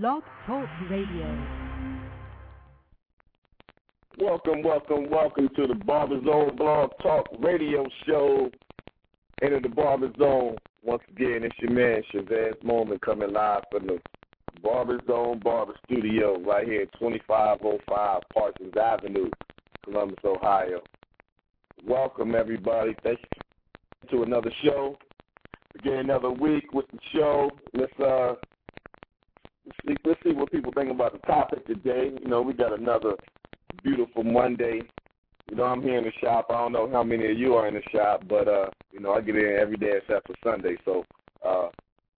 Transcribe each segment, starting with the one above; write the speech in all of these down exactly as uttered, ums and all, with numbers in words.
Blog Talk Radio. Welcome, welcome, welcome to the Barber Zone Blog Talk Radio Show. And in the Barber Zone, once again, it's your man Chavez Mormon coming live from the Barber Zone Barber Studio right here at twenty-five oh five Parsons Avenue, Columbus, Ohio. Welcome, everybody. Thank you to another show. Again, another week with the show. Let's, uh... Let's see, let's see what people think about the topic today. You know, we got another beautiful Monday. You know, I'm here in the shop. I don't know how many of you are in the shop, but, uh, you know, I get in every day except for Sunday. So uh,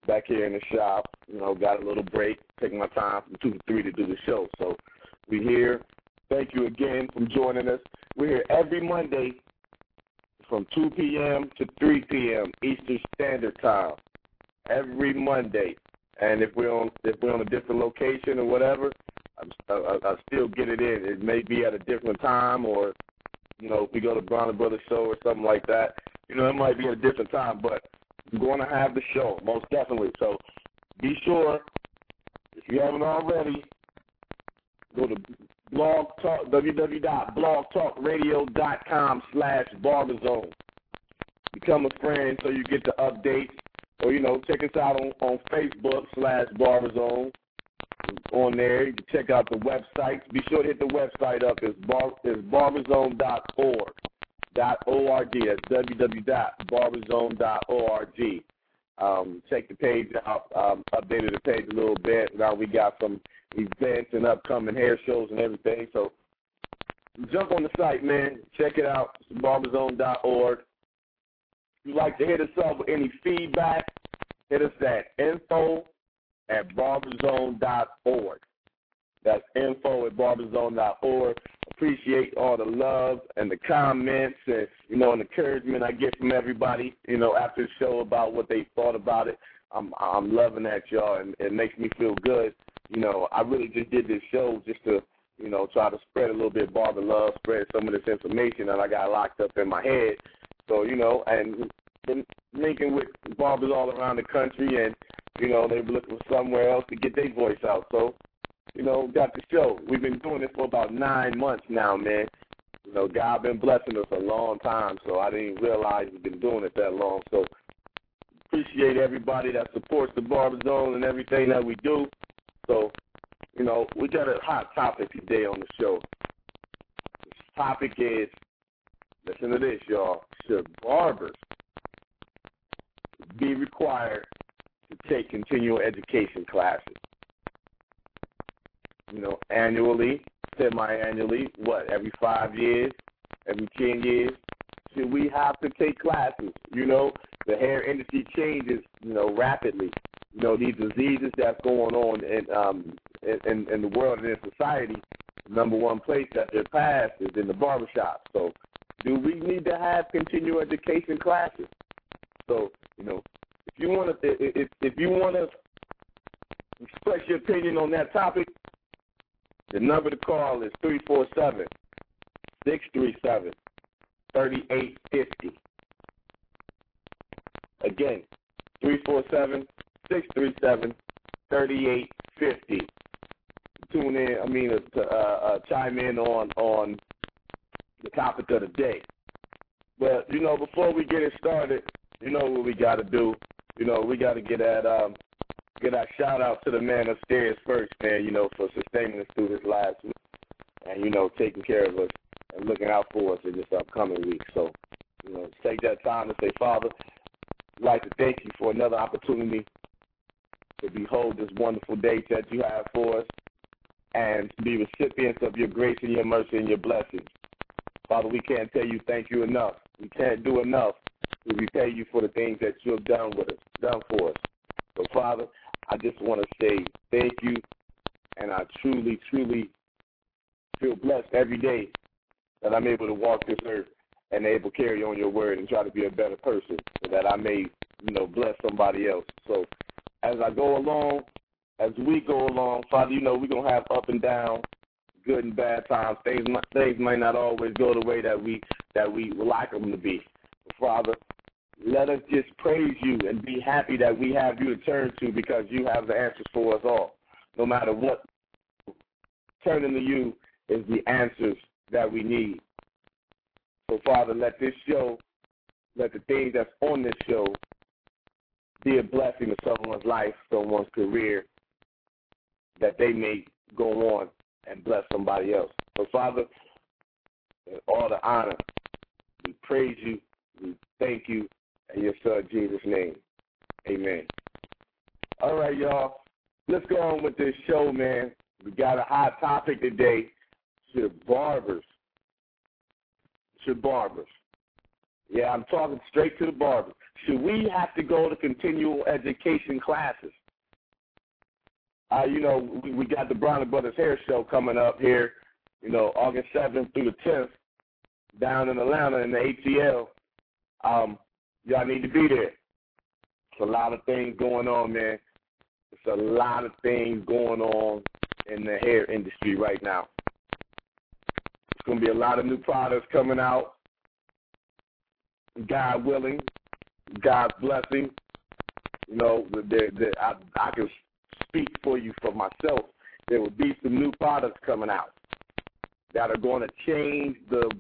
back here in the shop, you know, got a little break, taking my time from two to three to do the show. So we're here. Thank you again for joining us. We're here every Monday from two p.m. to three p.m. Eastern Standard Time, every Monday. And if we're on if we're on a different location or whatever, I'm, I, I still get it in. It may be at a different time, or you know, if we go to Bronner Brothers show or something like that, you know, it might be at a different time. But I'm going to have the show most definitely. So be sure, if you haven't already, go to blog talk w w w dot blog talk radio dot com slash barber zone. Become a friend so you get the updates. Or, you know, check us out on, on Facebook slash Barber Zone. On there, you can check out the website. Be sure to hit the website up. It's, bar, it's barber zone dot org. .org. That's w w w dot barber zone dot org. Um, check the page out. Um, updated the page a little bit. Now we got some events and upcoming hair shows and everything. So jump on the site, man. Check it out. It's barber zone dot org. If you'd like to hit us up with any feedback, hit us at info at barber zone dot org. That's info at barber zone dot org. Appreciate all the love and the comments and, you know, and encouragement I get from everybody, you know, after the show about what they thought about it. I'm I'm loving that, y'all, and it makes me feel good. You know, I really just did this show just to, you know, try to spread a little bit of barber love, spread some of this information that I got locked up in my head. So, you know, and been linking with barbers all around the country, and, you know, they were looking for somewhere else to get their voice out. So, you know, got the show. We've been doing this for about nine months now, man. You know, God been blessing us a long time, so I didn't realize we've been doing it that long. So appreciate everybody that supports the Barber Zone and everything that we do. So, you know, we got a hot topic today on the show. This topic is, listen to this, y'all. Should barbers be required to take continual education classes? You know, annually, semi-annually, what, every five years, every ten years? Should we have to take classes? You know, the hair industry changes, you know, rapidly. You know, these diseases that's going on in, um, in, in the world and in society, the number one place that they're passed is in the barbershop. So, do we need to have continual education classes? So, you know, if you want to, if if you want to express your opinion on that topic, the number to call is three four seven, six three seven, three eight five zero. Again, three four seven, six three seven, three eight five zero. Tune in. I mean, uh, uh, chime in on on. the topic of the day. But, you know, before we get it started, you know what we got to do. You know, we got to get that, um, get our shout-out to the man upstairs first, man, you know, for sustaining us through this last week and, you know, taking care of us and looking out for us in this upcoming week. So, you know, take that time to say, Father, I'd like to thank you for another opportunity to behold this wonderful day that you have for us and to be recipients of your grace and your mercy and your blessings. Father, we can't tell you thank you enough. We can't do enough to repay you for the things that you have done with us, done for us. So, Father, I just want to say thank you, and I truly, truly feel blessed every day that I'm able to walk this earth and able to carry on your word and try to be a better person so that I may, you know, bless somebody else. So as I go along, as we go along, Father, you know, we're going to have up and down, good and bad times. Things things might not always go the way that we that we would like them to be. But Father, let us just praise you and be happy that we have you to turn to because you have the answers for us all. no matter what, turning to you is the answers that we need. So, Father, let this show, let the things that's on this show be a blessing to someone's life, someone's career, that they may go on and bless somebody else. So, Father, in all the honor, we praise you, we thank you, in your son Jesus' name. Amen. All right, y'all. Let's go on with this show, man. We got a hot topic today. Should barbers, should barbers, yeah, I'm talking straight to the barber, should we have to go to continual education classes? Uh, you know, we, we got the Bronner Brothers Hair Show coming up here, you know, August seventh through the tenth, down in Atlanta in the A T L. Um, y'all need to be there. It's a lot of things going on, man. It's a lot of things going on in the hair industry right now. It's going to be a lot of new products coming out, God willing, God's blessing. You know, there, there, I, I can speak for you for myself. There will be some new products coming out that are going to change the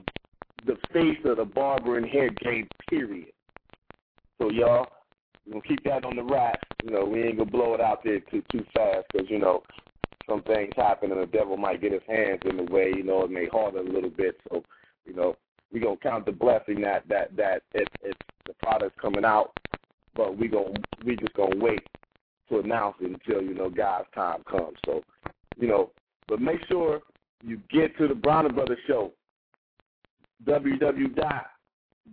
the face of the barber and hair game, period. So, y'all, we're going to keep that on the rise. You know, we ain't going to blow it out there too, too fast because, you know, some things happen and the devil might get his hands in the way, you know, it may harder a little bit. So, you know, we're going to count the blessing that, that, that it, it's the product's coming out, but we gonna, we just going to wait to announce it until, you know, God's time comes. So, you know, but make sure you get to the Bronner Brothers Show, w w w dot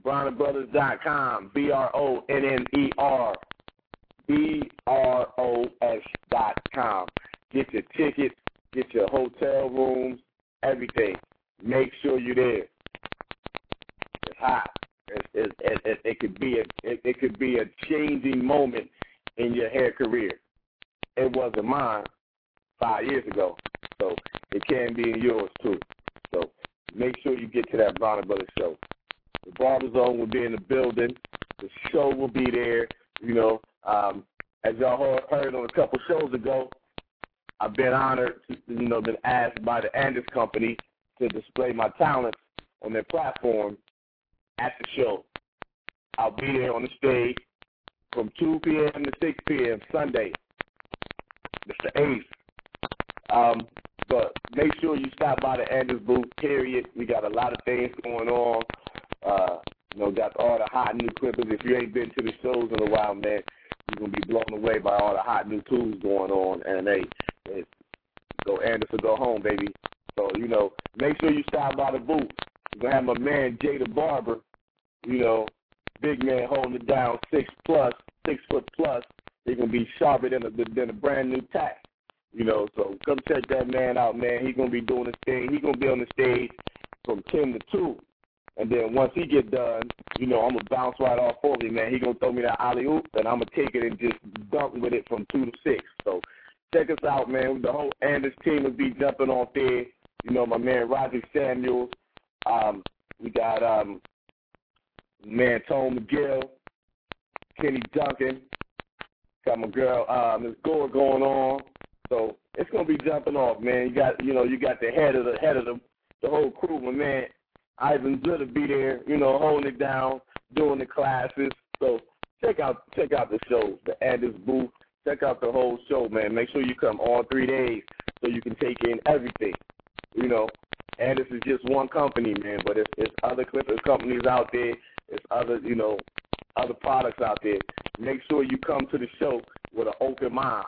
bronner brothers dot com, B R O N N E R, B R O S dot com. Get your tickets, get your hotel rooms, everything. Make sure you're there. It's hot. It, it, it, it, it could be a it, it could be a changing moment in your hair career. It wasn't mine five years ago, so it can be yours too. So make sure you get to that Bronner Brothers Show. The Barber Zone will be in the building. The show will be there. You know, um, as y'all heard on a couple shows ago, I've been honored, you know, been asked by the Andis Company to display my talents on their platform at the show. I'll be there on the stage from two p.m. to six p.m. Sunday. It's the eighth. Um, but make sure you stop by the Andis booth, period. We got a lot of things going on. Uh, you know, got all the hot new clippers. If you ain't been to the shows in a while, man, you're going to be blown away by all the hot new tools going on. And, hey, It's go Anderson, go home, baby. So, you know, make sure you stop by the booth. You're going to have my man, Jada Barber, you know, big man holding it down, six plus, six foot plus. They're going to be sharper than a, than a brand new tack, you know. So come check that man out, man. He's going to be doing his thing. He's going to be on the stage from ten to two. And then once he get done, you know, I'm going to bounce right off for me, man. He's going to throw me that alley-oop, and I'm going to take it and just dunk with it from two to six. So check us out, man. The whole Andis team will be jumping on there. You know, my man Roger Samuel. Um, we got um, man Tone McGill, Kenny Duncan. Got my girl uh, Miss Gore going on. So it's gonna be jumping off, man. You got, you know, you got the head of the head of the, the whole crew, my man Ivan Zuda be there. You know, holding it down, doing the classes. So check out check out the shows, the Andis booth. Check out the whole show, man. Make sure you come all three days so you can take in everything, you know. And this is just one company, man, but it's, it's other clippers companies out there. It's other, you know, other products out there. Make sure you come to the show with an open mind.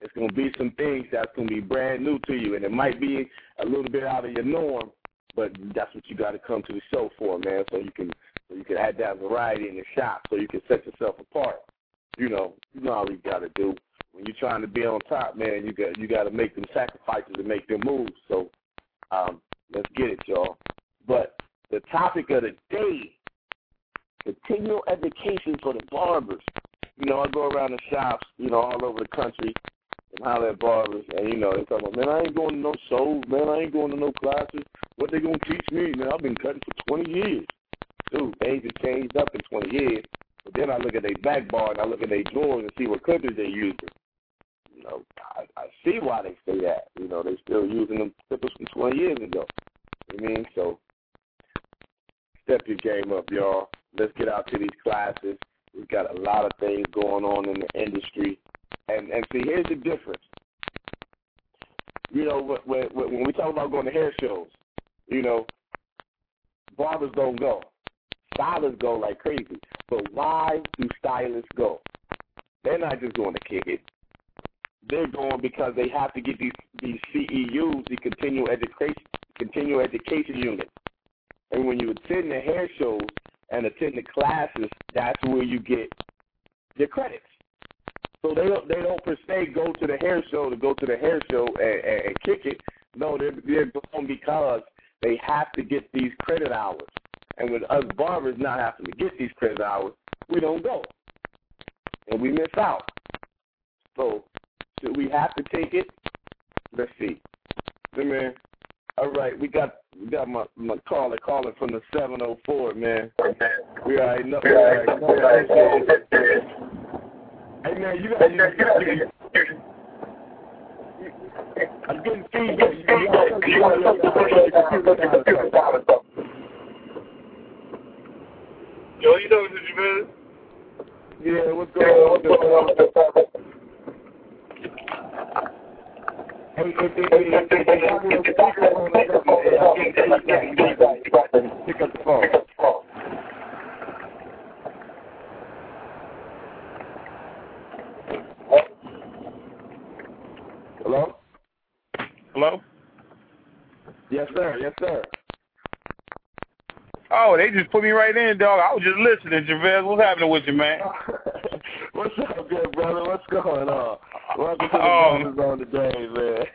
It's going to be some things that's going to be brand new to you, and it might be a little bit out of your norm, but that's what you got to come to the show for, man, so you can so you can have that variety in the shop so you can set yourself apart. You know, you know how we got to do. When you're trying to be on top, man, you got you got to make them sacrifices and make them moves. So um, let's get it, y'all. But the topic of the day, continual education for the barbers. You know, I go around the shops, you know, all over the country and holler at barbers. And, you know, they talk about, man, I ain't going to no shows. Man, I ain't going to no classes. What they going to teach me? Man, I've been cutting for twenty years. Dude, things have changed up in twenty years. But then I look at their back bar and I look at their drawers and see what clippers they're using. you know, I, I see why they say that. You know, they still using them clippers from twenty years ago. You know what I mean? So step your game up, y'all. Let's get out to these classes. We've got a lot of things going on in the industry. And, and see, here's the difference. You know, when, when we talk about going to hair shows, you know, barbers don't go. Stylists go like crazy. But why do stylists go? They're not just going to kick it. They're going because they have to get these, these C E Us, the continual education, continual education units. And when you attend the hair shows and attend the classes, that's where you get your credits. So they don't, they don't per se go to the hair show to go to the hair show and, and, and kick it. No, they're, they're going because they have to get these credit hours. And with us barbers not having to get these credit hours, we don't go. And we miss out. So should we have to take it? Let's see. Hey, man. All right, we got we got my, my caller calling from the seven oh four, man. We already know. We already know. Hey, man, you got to I'm getting feedback. You got to get Yo, you know what you mean? Yeah, what's going on? What's going on? Hey, hey, hey, hey, hey, hey, hey, pick up the phone. Hello? Hello? Yes, sir. Yes, sir. Oh, they just put me right in, dog. I was just listening, Chavez. What's happening with you, man? What's up, good brother? What's going on? Welcome to the um, Barbers on today, man.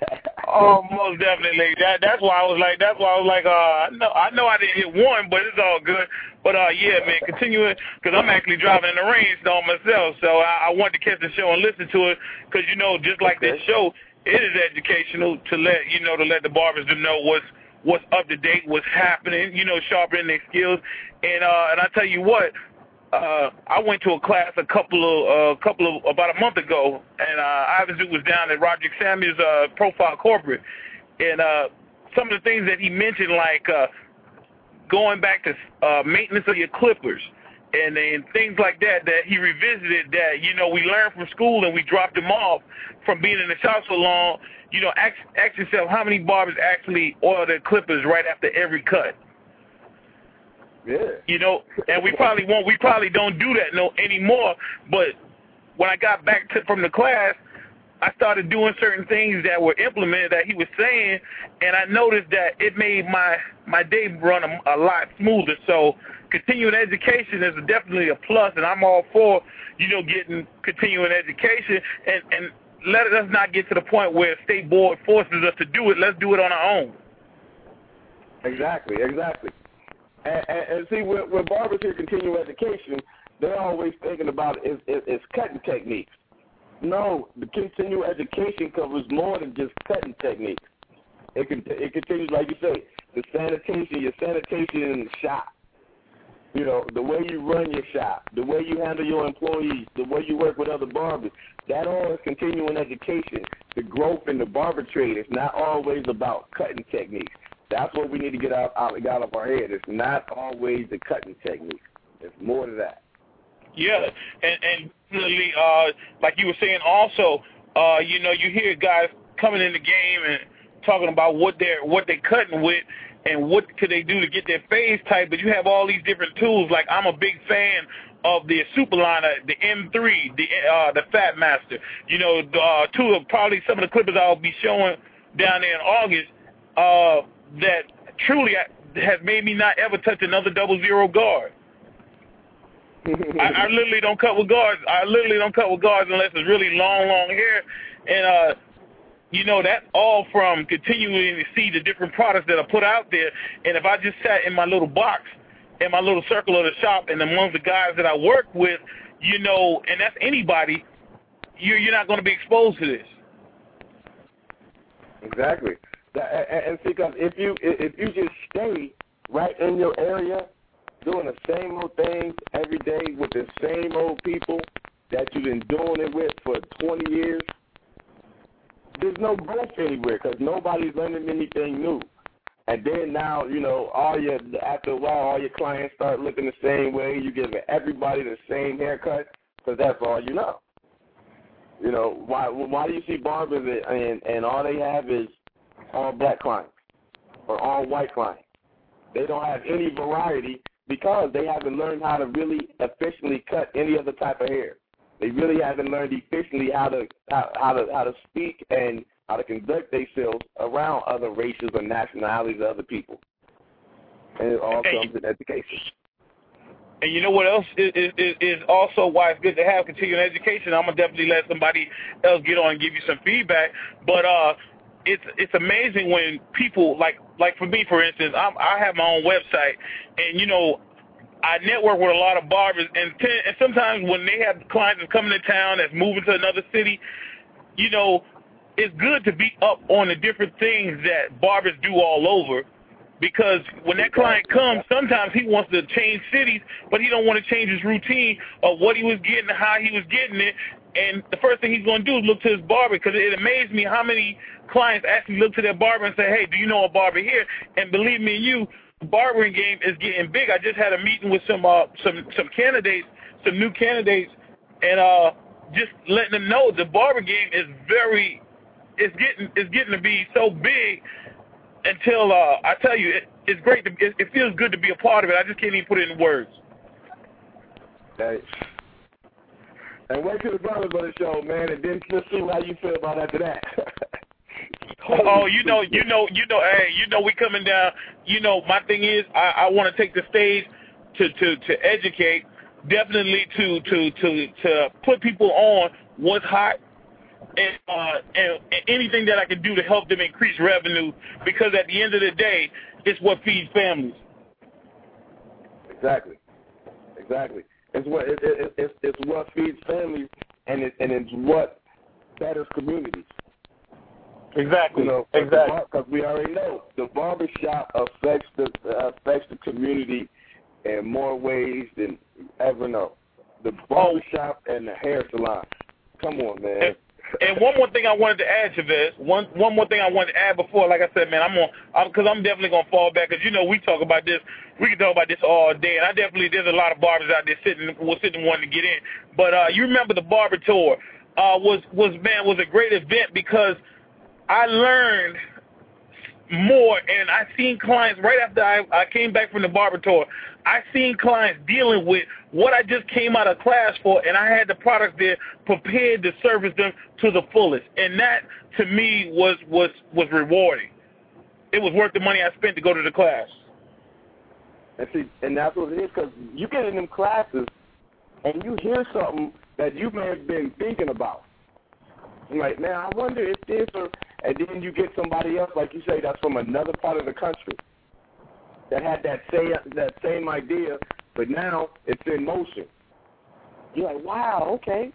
Oh, most definitely. That that's why I was like. That's why I was like. Uh, no, I know I didn't hit one, but it's all good. But uh, yeah, man, continuing because I'm actually driving in the rainstorm myself, so I, I wanted to catch the show and listen to it because you know, just like okay. This show, it is educational to let you know to let the barbers to know what's. what's up to date, what's happening, you know, sharpening their skills. And uh, and I tell you what, uh, I went to a class a couple of, uh, couple of about a month ago, and uh, Ivan Zuda was down at Roger Samuel's uh, Profile Corporate. And uh, some of the things that he mentioned, like uh, going back to uh, maintenance of your clippers and, and things like that, that he revisited that, you know, we learned from school and we dropped them off from being in the shop so long. You know, ask, ask yourself how many barbers actually oil their clippers right after every cut. Yeah. You know, and we probably won't. We probably don't do that no anymore. But when I got back to, from the class, I started doing certain things that were implemented that he was saying, and I noticed that it made my my day run a, a lot smoother. So continuing education is definitely a plus, and I'm all for you know getting continuing education and and. Let us not get to the point where state board forces us to do it. Let's do it on our own. Exactly, exactly. And, and, and see, when, when barbers hear continuing education, they're always thinking about it, it, it's cutting techniques. No, the continuing education covers more than just cutting techniques. It, can, it continues, like you say, the sanitation, your sanitation in the shop. You know, the way you run your shop, the way you handle your employees, the way you work with other barbers, that all is continuing education. The growth in the barber trade is not always about cutting techniques. That's what we need to get out, out, out of our head. It's not always the cutting technique. It's more to that. Yeah, and, and uh, like you were saying also, uh, you know, you hear guys coming in the game and talking about what they're, what they're cutting with, and what could they do to get their phase tight? But you have all these different tools. Like I'm a big fan of the Superliner, the M three, the uh, the Fat Master. You know, uh, two of probably some of the clippers I'll be showing down there in August uh, that truly has made me not ever touch another double zero guard. I, I literally don't cut with guards. I literally don't cut with guards unless it's really long, long hair. And uh, you know, that's all from continuing to see the different products that are put out there. And if I just sat in my little box, in my little circle of the shop, and among the guys that I work with, you know, and that's anybody, you're, you're not going to be exposed to this. Exactly. And because if you, if you just stay right in your area doing the same old things every day with the same old people that you've been doing it with for twenty years, there's no growth anywhere because nobody's learning anything new. And then now, you know, all your after a while, all your clients start looking the same way. You're giving everybody the same haircut because that's all you know. You know, why why do you see barbers and, and all they have is all black clients or all white clients? They don't have any variety because they haven't learned how to really efficiently cut any other type of hair. They really haven't learned efficiently how to how, how to how to speak and how to conduct themselves around other races or nationalities of other people. And it all comes in education. And you know what else is, is, is also why it's good to have continuing education. I'm going to definitely let somebody else get on and give you some feedback. But uh, it's it's amazing when people, like like for me, for instance, I'm, I have my own website. And, you know, I network with a lot of barbers. And, ten, and sometimes when they have clients that's coming to town that's moving to another city, you know, it's good to be up on the different things that barbers do all over. Because when that client comes, sometimes he wants to change cities, but he don't want to change his routine of what he was getting, how he was getting it. And the first thing he's going to do is look to his barber, because it amazed me how many clients actually look to their barber and say, hey, do you know a barber here? And believe me, you, the barbering game is getting big. I just had a meeting with some uh, some some candidates, some new candidates, and uh, just letting them know the barber game is very, it's getting it's getting to be so big. Until uh, I tell you, it, it's great. To, it, it feels good to be a part of it. I just can't even put it in words. Hey. And wait till the Barber Brothers show, man, and then just see how you feel about after that. oh, you know, you know, you know, hey, you know, we coming down. You know, my thing is, I, I want to take the stage to, to, to educate, definitely to to to to put people on what's hot. And, uh, and, and anything that I can do to help them increase revenue, because at the end of the day, it's what feeds families. Exactly, exactly. It's what it, it, it's, it's what feeds families, and it, and it's what betters communities. Exactly, you know, exactly. Because we already know the barbershop affects the affects the community in more ways than ever know. The barbershop and the hair salon. Come on, man. It's And one more thing I wanted to add, Chavez. One one more thing I wanted to add before, like I said, man, I'm on, I'm, because I'm definitely gonna fall back. Because you know we talk about this, we can talk about this all day. And I definitely there's a lot of barbers out there sitting, well, sitting wanting to get in. But uh, you remember the barber tour uh, was was man was a great event, because I learned more, and I seen clients right after I, I came back from the barber tour. I seen clients dealing with what I just came out of class for, and I had the product there prepared to service them to the fullest. And that, to me, was was, was rewarding. It was worth the money I spent to go to the class. And, see, and that's what it is, because you get in them classes, and you hear something that you may have been thinking about. You're like, man, I wonder if this or... And then you get somebody else, like you say, that's from another part of the country that had that same, that same idea, but now it's in motion. You're like, wow, okay.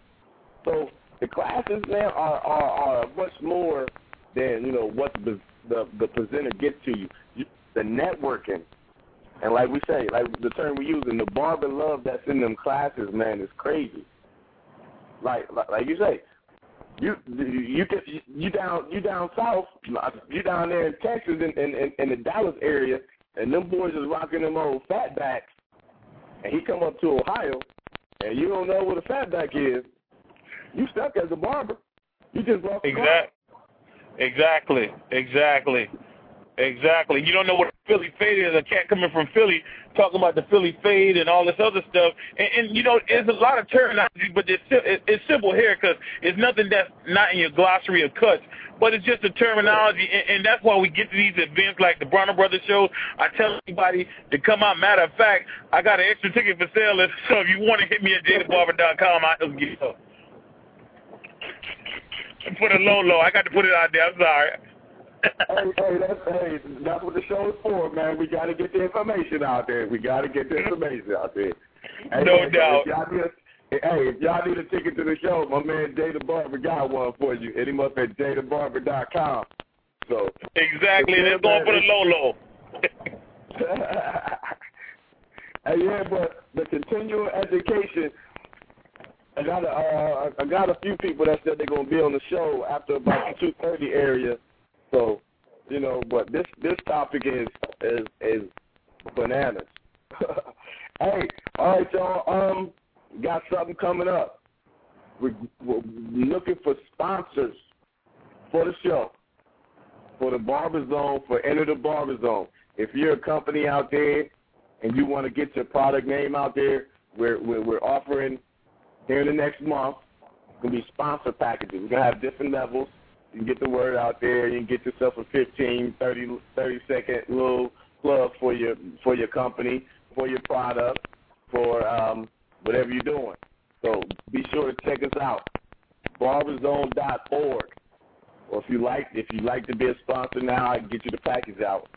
So the classes, man, are, are, are much more than, you know, what the, the, the presenter gets to you. you. The networking, and like we say, like the term we use, and the barber love that's in them classes, man, is crazy. Like, like, like you say. You you you down you down south, you down there in Texas in, in, in the Dallas area, and them boys is rocking them old fatbacks, and he come up to Ohio, and you don't know what a fatback is. You stuck as a barber. You just lost the car. Exactly, exactly, exactly. You don't know what a Philly fade is. A cat coming from Philly talking about the Philly fade and all this other stuff, and, and you know, there's a lot of terminology, but it's, it's simple hair cuts. It's nothing that's not in your glossary of cuts, but it's just the terminology, and, and that's why we get to these events like the Bronner Brothers shows. I tell everybody to come out. Matter of fact, I got an extra ticket for sale, so if you want to hit me at jada barber dot com, I'll get it up. For the low low, I got to put it out there. I'm sorry. hey, hey, that's, hey, that's what the show is for, man. We got to get the information out there. We got to get the information out there. Hey, no man, doubt. If y'all need a, hey, if y'all need a ticket to the show, my man Jada Barber got one for you. Hit him up at jada barber dot com. So exactly, and it's going for the Lolo. Hey, yeah, but the continual education I got a, uh, I got a few people that said they're gonna be on the show after about the two thirty area. So, you know, but this this topic is is is bananas. Hey, all right, y'all. Um, got something coming up. We're, we're looking for sponsors for the show, for the Barber Zone, for Enter the Barber Zone. If you're a company out there and you want to get your product name out there, we're we're, we're offering here in the next month. Gonna be sponsor packages. We're gonna have different levels. You can get the word out there. You can get yourself a fifteen, thirty, thirty second little plug for your for your company, for your product, for um, whatever you're doing. So be sure to check us out, barber zone dot org. Or if you like, if you'd like to be a sponsor now, I can get you the package out.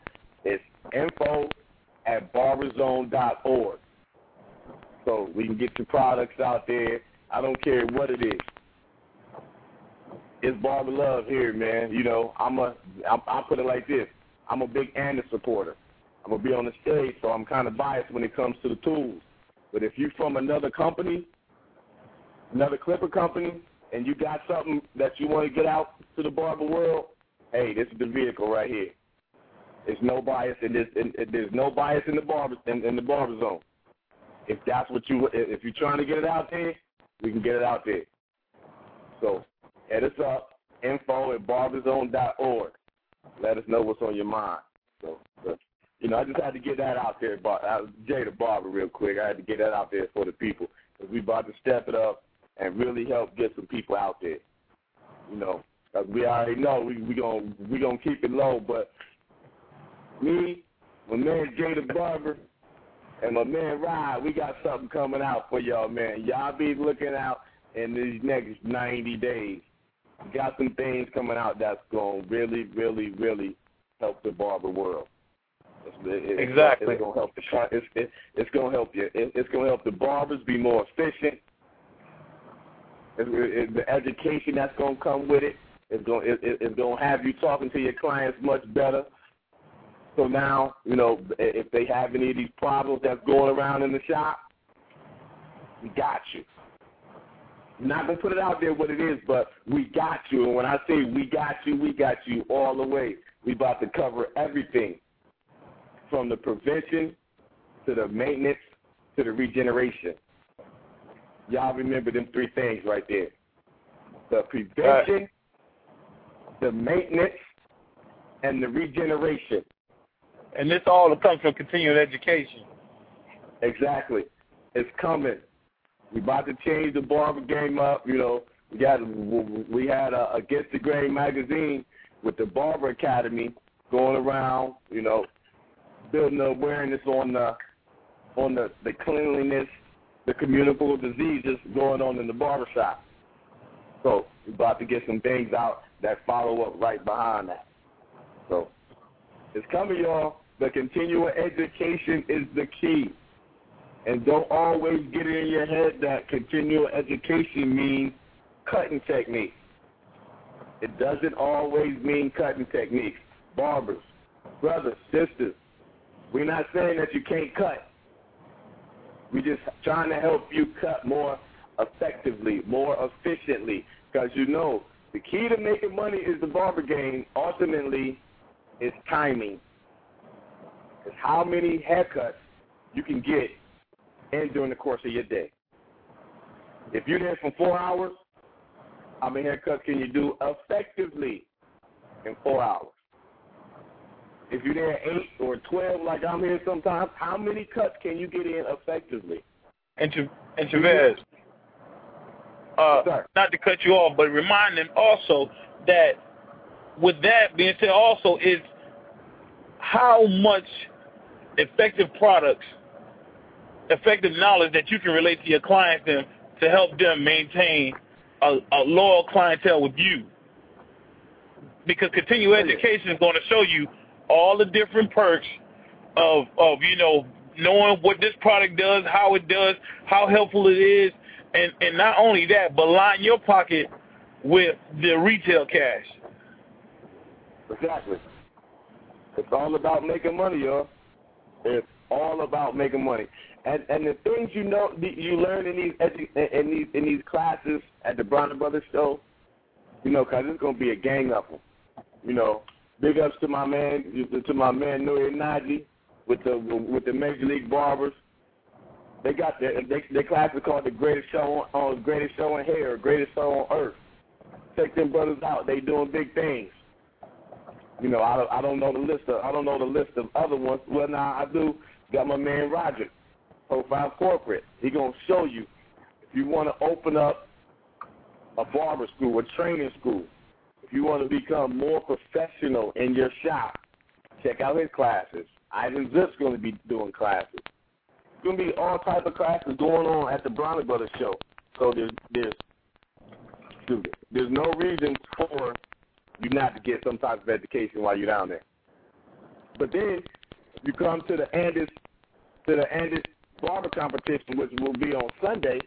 It's info at barber zone dot org. So we can get your products out there. I don't care what it is. It's Barber Love here, man. You know, I'm a, I, I put it like this. I'm a big Andis supporter. I'm going to be on the stage, so I'm kind of biased when it comes to the tools. But if you're from another company, another clipper company, and you got something that you want to get out to the barber world, hey, this is the vehicle right here. There's no bias in this. In, in, there's no bias in the barber in, in the barber zone. If that's what you, if you're trying to get it out there, we can get it out there. So, hit us up, info at barber zone dot org. Let us know what's on your mind. So, so, you know, I just had to get that out there, Jada Barber, real quick. I had to get that out there for the people. Because we about to step it up and really help get some people out there. You know, because we already know we're we going we gonna keep it low. But me, my man Jada Barber, and my man Rod, we got something coming out for y'all, man. Y'all be looking out in these next ninety days. We got some things coming out that's going to really, really, really help the barber world. It's, it's, exactly. It's gonna help the it's, it's, it's gonna help you. It's, it's gonna help the barbers be more efficient. It's, it's, the education that's gonna come with it is gonna it, it's gonna have you talking to your clients much better. So now you know if they have any of these problems that's going around in the shop, we got you. I'm not gonna put it out there what it is, but we got you. And when I say we got you, we got you all the way. We about to cover everything. From the prevention to the maintenance to the regeneration. Y'all remember them three things right there. The prevention, right. The maintenance, and the regeneration. And this all comes from continuing education. Exactly. It's coming. We're about to change the barber game up. You know, we, got, we had a Against the Grain magazine with the Barber Academy going around, you know, building awareness on the on the, the cleanliness, the communicable diseases going on in the barbershop. So we're about to get some things out that follow up right behind that. So it's coming, y'all. The continual education is the key. And don't always get it in your head that continual education means cutting techniques. It doesn't always mean cutting techniques. Barbers, brothers, sisters, we're not saying that you can't cut. We're just trying to help you cut more effectively, more efficiently. Because, you know, the key to making money is the barber game. Ultimately, it's timing. It's how many haircuts you can get in during the course of your day. If you're there for four hours, how many haircuts can you do effectively in four hours? If you're there eight or twelve, like I'm here sometimes, how many cuts can you get in effectively? And, to, and Chavez, uh, yes, not to cut you off, but remind them also that with that being said also is how much effective products, effective knowledge that you can relate to your clients and to help them maintain a, a loyal clientele with you. Because continuing education is going to show you all the different perks of, of, you know, knowing what this product does, how it does, how helpful it is, and, and not only that, but line your pocket with the retail cash. Exactly. It's all about making money, y'all. It's all about making money. and and the things you know you learn in these edu- in these in these classes at the Bronner Brothers show, you know, cause it's gonna be a gang of them. You know, big ups to my man to my man Nuri Naji with the with the Major League Barbers. They got their they, their class is called the Greatest Show on uh, Greatest Show in Hair, Greatest Show on Earth. Check them brothers out. They doing big things. You know, I don't, I don't know the list of I don't know the list of other ones. Well, now nah, I do. Got my man Roger, Profile Corporate. He gonna show you if you want to open up a barber school, a training school. If you want to become more professional in your shop, check out his classes. Ivan Zuda's gonna be doing classes. It's gonna be all type of classes going on at the Bronner Brothers show. So there's there's there's no reason for you not to get some type of education while you're down there. But then you come to the Andis to the Andis Barber competition, which will be on Sunday.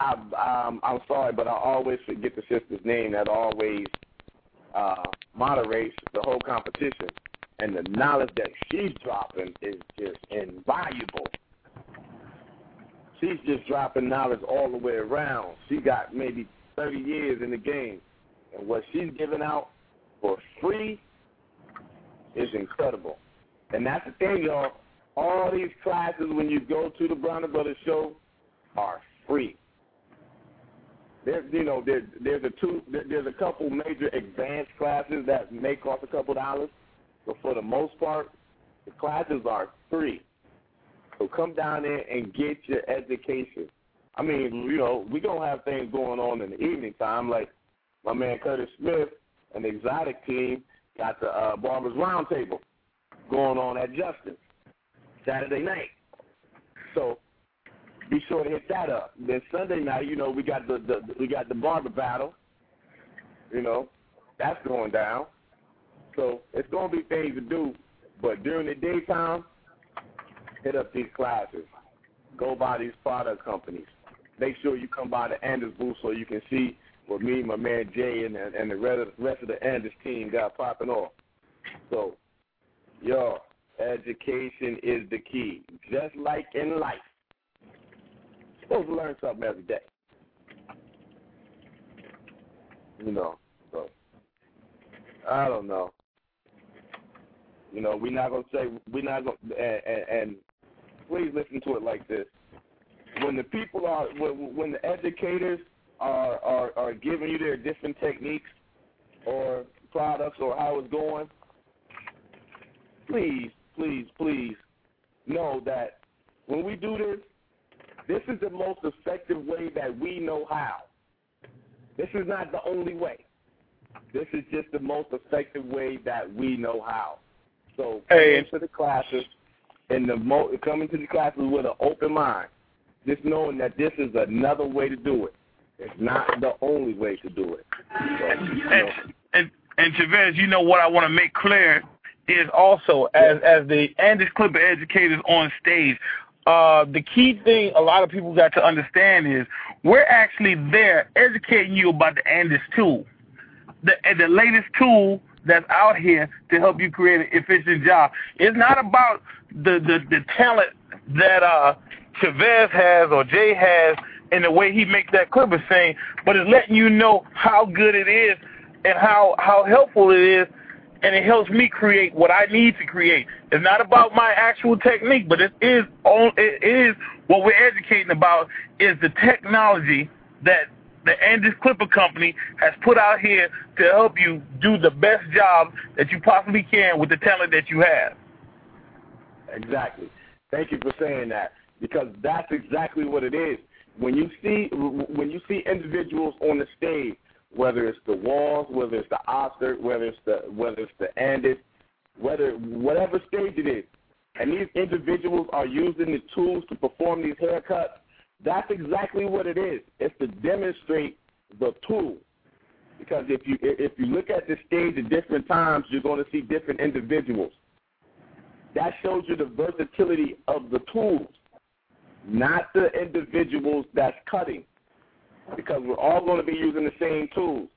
I, um, I'm sorry, but I always forget the sister's name that always uh, moderates the whole competition, and the knowledge that she's dropping is just invaluable. She's just dropping knowledge all the way around. She got maybe thirty years in the game. And what she's giving out for free is incredible. And that's the thing, y'all. All these classes, when you go to the Bronner Brothers show, are free. There, you know, there, there's a two, there, there's a couple major advanced classes that may cost a couple dollars, but for the most part, the classes are free. So come down there and get your education. I mean, you know, we're going to have things going on in the evening time, like my man Curtis Smith and the Exotic team got the uh, Barber's Roundtable going on at Justin's Saturday night. So be sure to hit that up. Then Sunday night, you know, we got the, the we got the barber battle. You know, that's going down. So it's going to be things to do. But during the daytime, hit up these classes. Go by these product companies. Make sure you come by the Anders booth so you can see with me, my man Jay, and, and the rest of the Andis team got popping off. So, y'all, education is the key. Just like in life, you're supposed to learn something every day. You know, so, I don't know. You know, we're not going to say, we're not going to, and, and please listen to it like this. When the people are, when, when the educators Are, are are giving you their different techniques or products or how it's going, please, please, please know that when we do this, this is the most effective way that we know how. This is not the only way. This is just the most effective way that we know how. So hey. Come into the classes and the mo- come into the classes with an open mind, just knowing that this is another way to do it. It's not the only way to do it. So, you know. and, and, and Chavez, you know what I want to make clear is also as as the Andis Clipper educators on stage, uh, the key thing a lot of people got to understand is we're actually there educating you about the Andis tool, the the latest tool that's out here to help you create an efficient job. It's not about the the, the talent that uh, Chavez has or Jay has. And the way he makes that clip is saying, but it's letting you know how good it is and how, how helpful it is, and it helps me create what I need to create. It's not about my actual technique, but it is all, it is what we're educating about is the technology that the Andis Clipper Company has put out here to help you do the best job that you possibly can with the talent that you have. Exactly. Thank you for saying that, because that's exactly what it is. When you see when you see individuals on the stage, whether it's the Wahls, whether it's the Oster, whether it's the whether it's the Andis, whether whatever stage it is, and these individuals are using the tools to perform these haircuts, that's exactly what it is. It's to demonstrate the tool, because if you if you look at the stage at different times, you're going to see different individuals. That shows you the versatility of the tools. Not the individuals that's cutting, because we're all going to be using the same tools,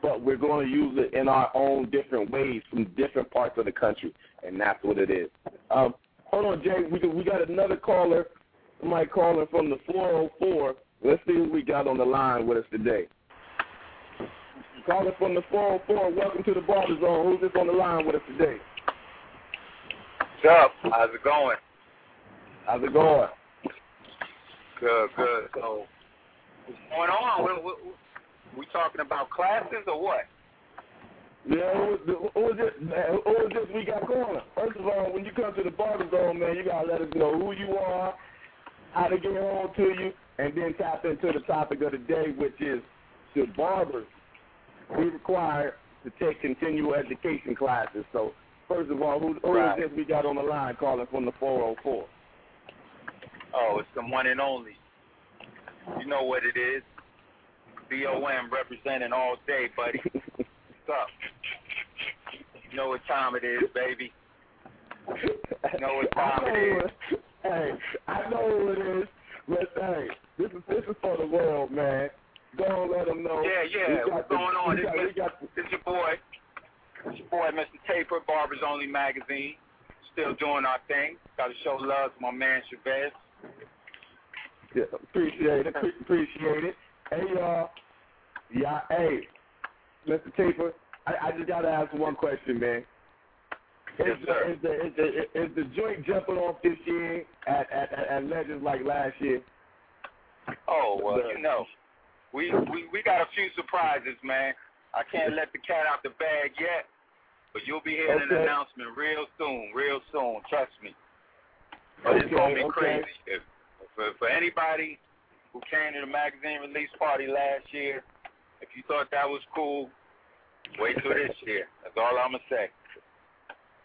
but we're going to use it in our own different ways from different parts of the country, and that's what it is. Um, Hold on, Jay. We we got another caller. Somebody calling from the four oh four. Let's see who we got on the line with us today. Calling from the four oh four. Welcome to the Barber Zone. Who's this on the line with us today? What's up? How's it going? How's it going? Good, good. So, what's going on? We, we, we talking about classes or what? Yeah, who is, this, who, is this, who is this we got going? First of all, when you come to the Barber Zone, man, you got to let us know who you are, how to get on to you, and then tap into the topic of the day, which is, should barbers be required to take continual education classes? So, first of all, who, who right. is this we got on the line calling from the four oh four? Oh, it's the one and only. You know what it is. B O M representing all day, buddy. What's up? You know what time it is, baby. You know what time know it is. It. Hey, I know who it is, but hey, this is, this is for the world, man. Go and let them know. Yeah, yeah, what's the, going on? This is your boy. It's your boy, Mister Taper, Barbers Only Magazine. Still doing our thing. Got to show love to my man, Chavez. Yeah, appreciate it. Appreciate it. Hey, y'all. Yeah, hey, Mister Taper, I, I just got to ask one question, man. Is, yes, the, is, the, is, the, is the joint jumping off this year at, at, at, at legends like last year? Oh, well, the, you know, we, we, we got a few surprises, man. I can't let the cat out the bag yet, but you'll be hearing okay. an announcement real soon, real soon. Trust me. But it's okay, going to be okay. crazy. If, for, for anybody who came to the magazine release party last year, if you thought that was cool, wait till this year. That's all I'm going to say.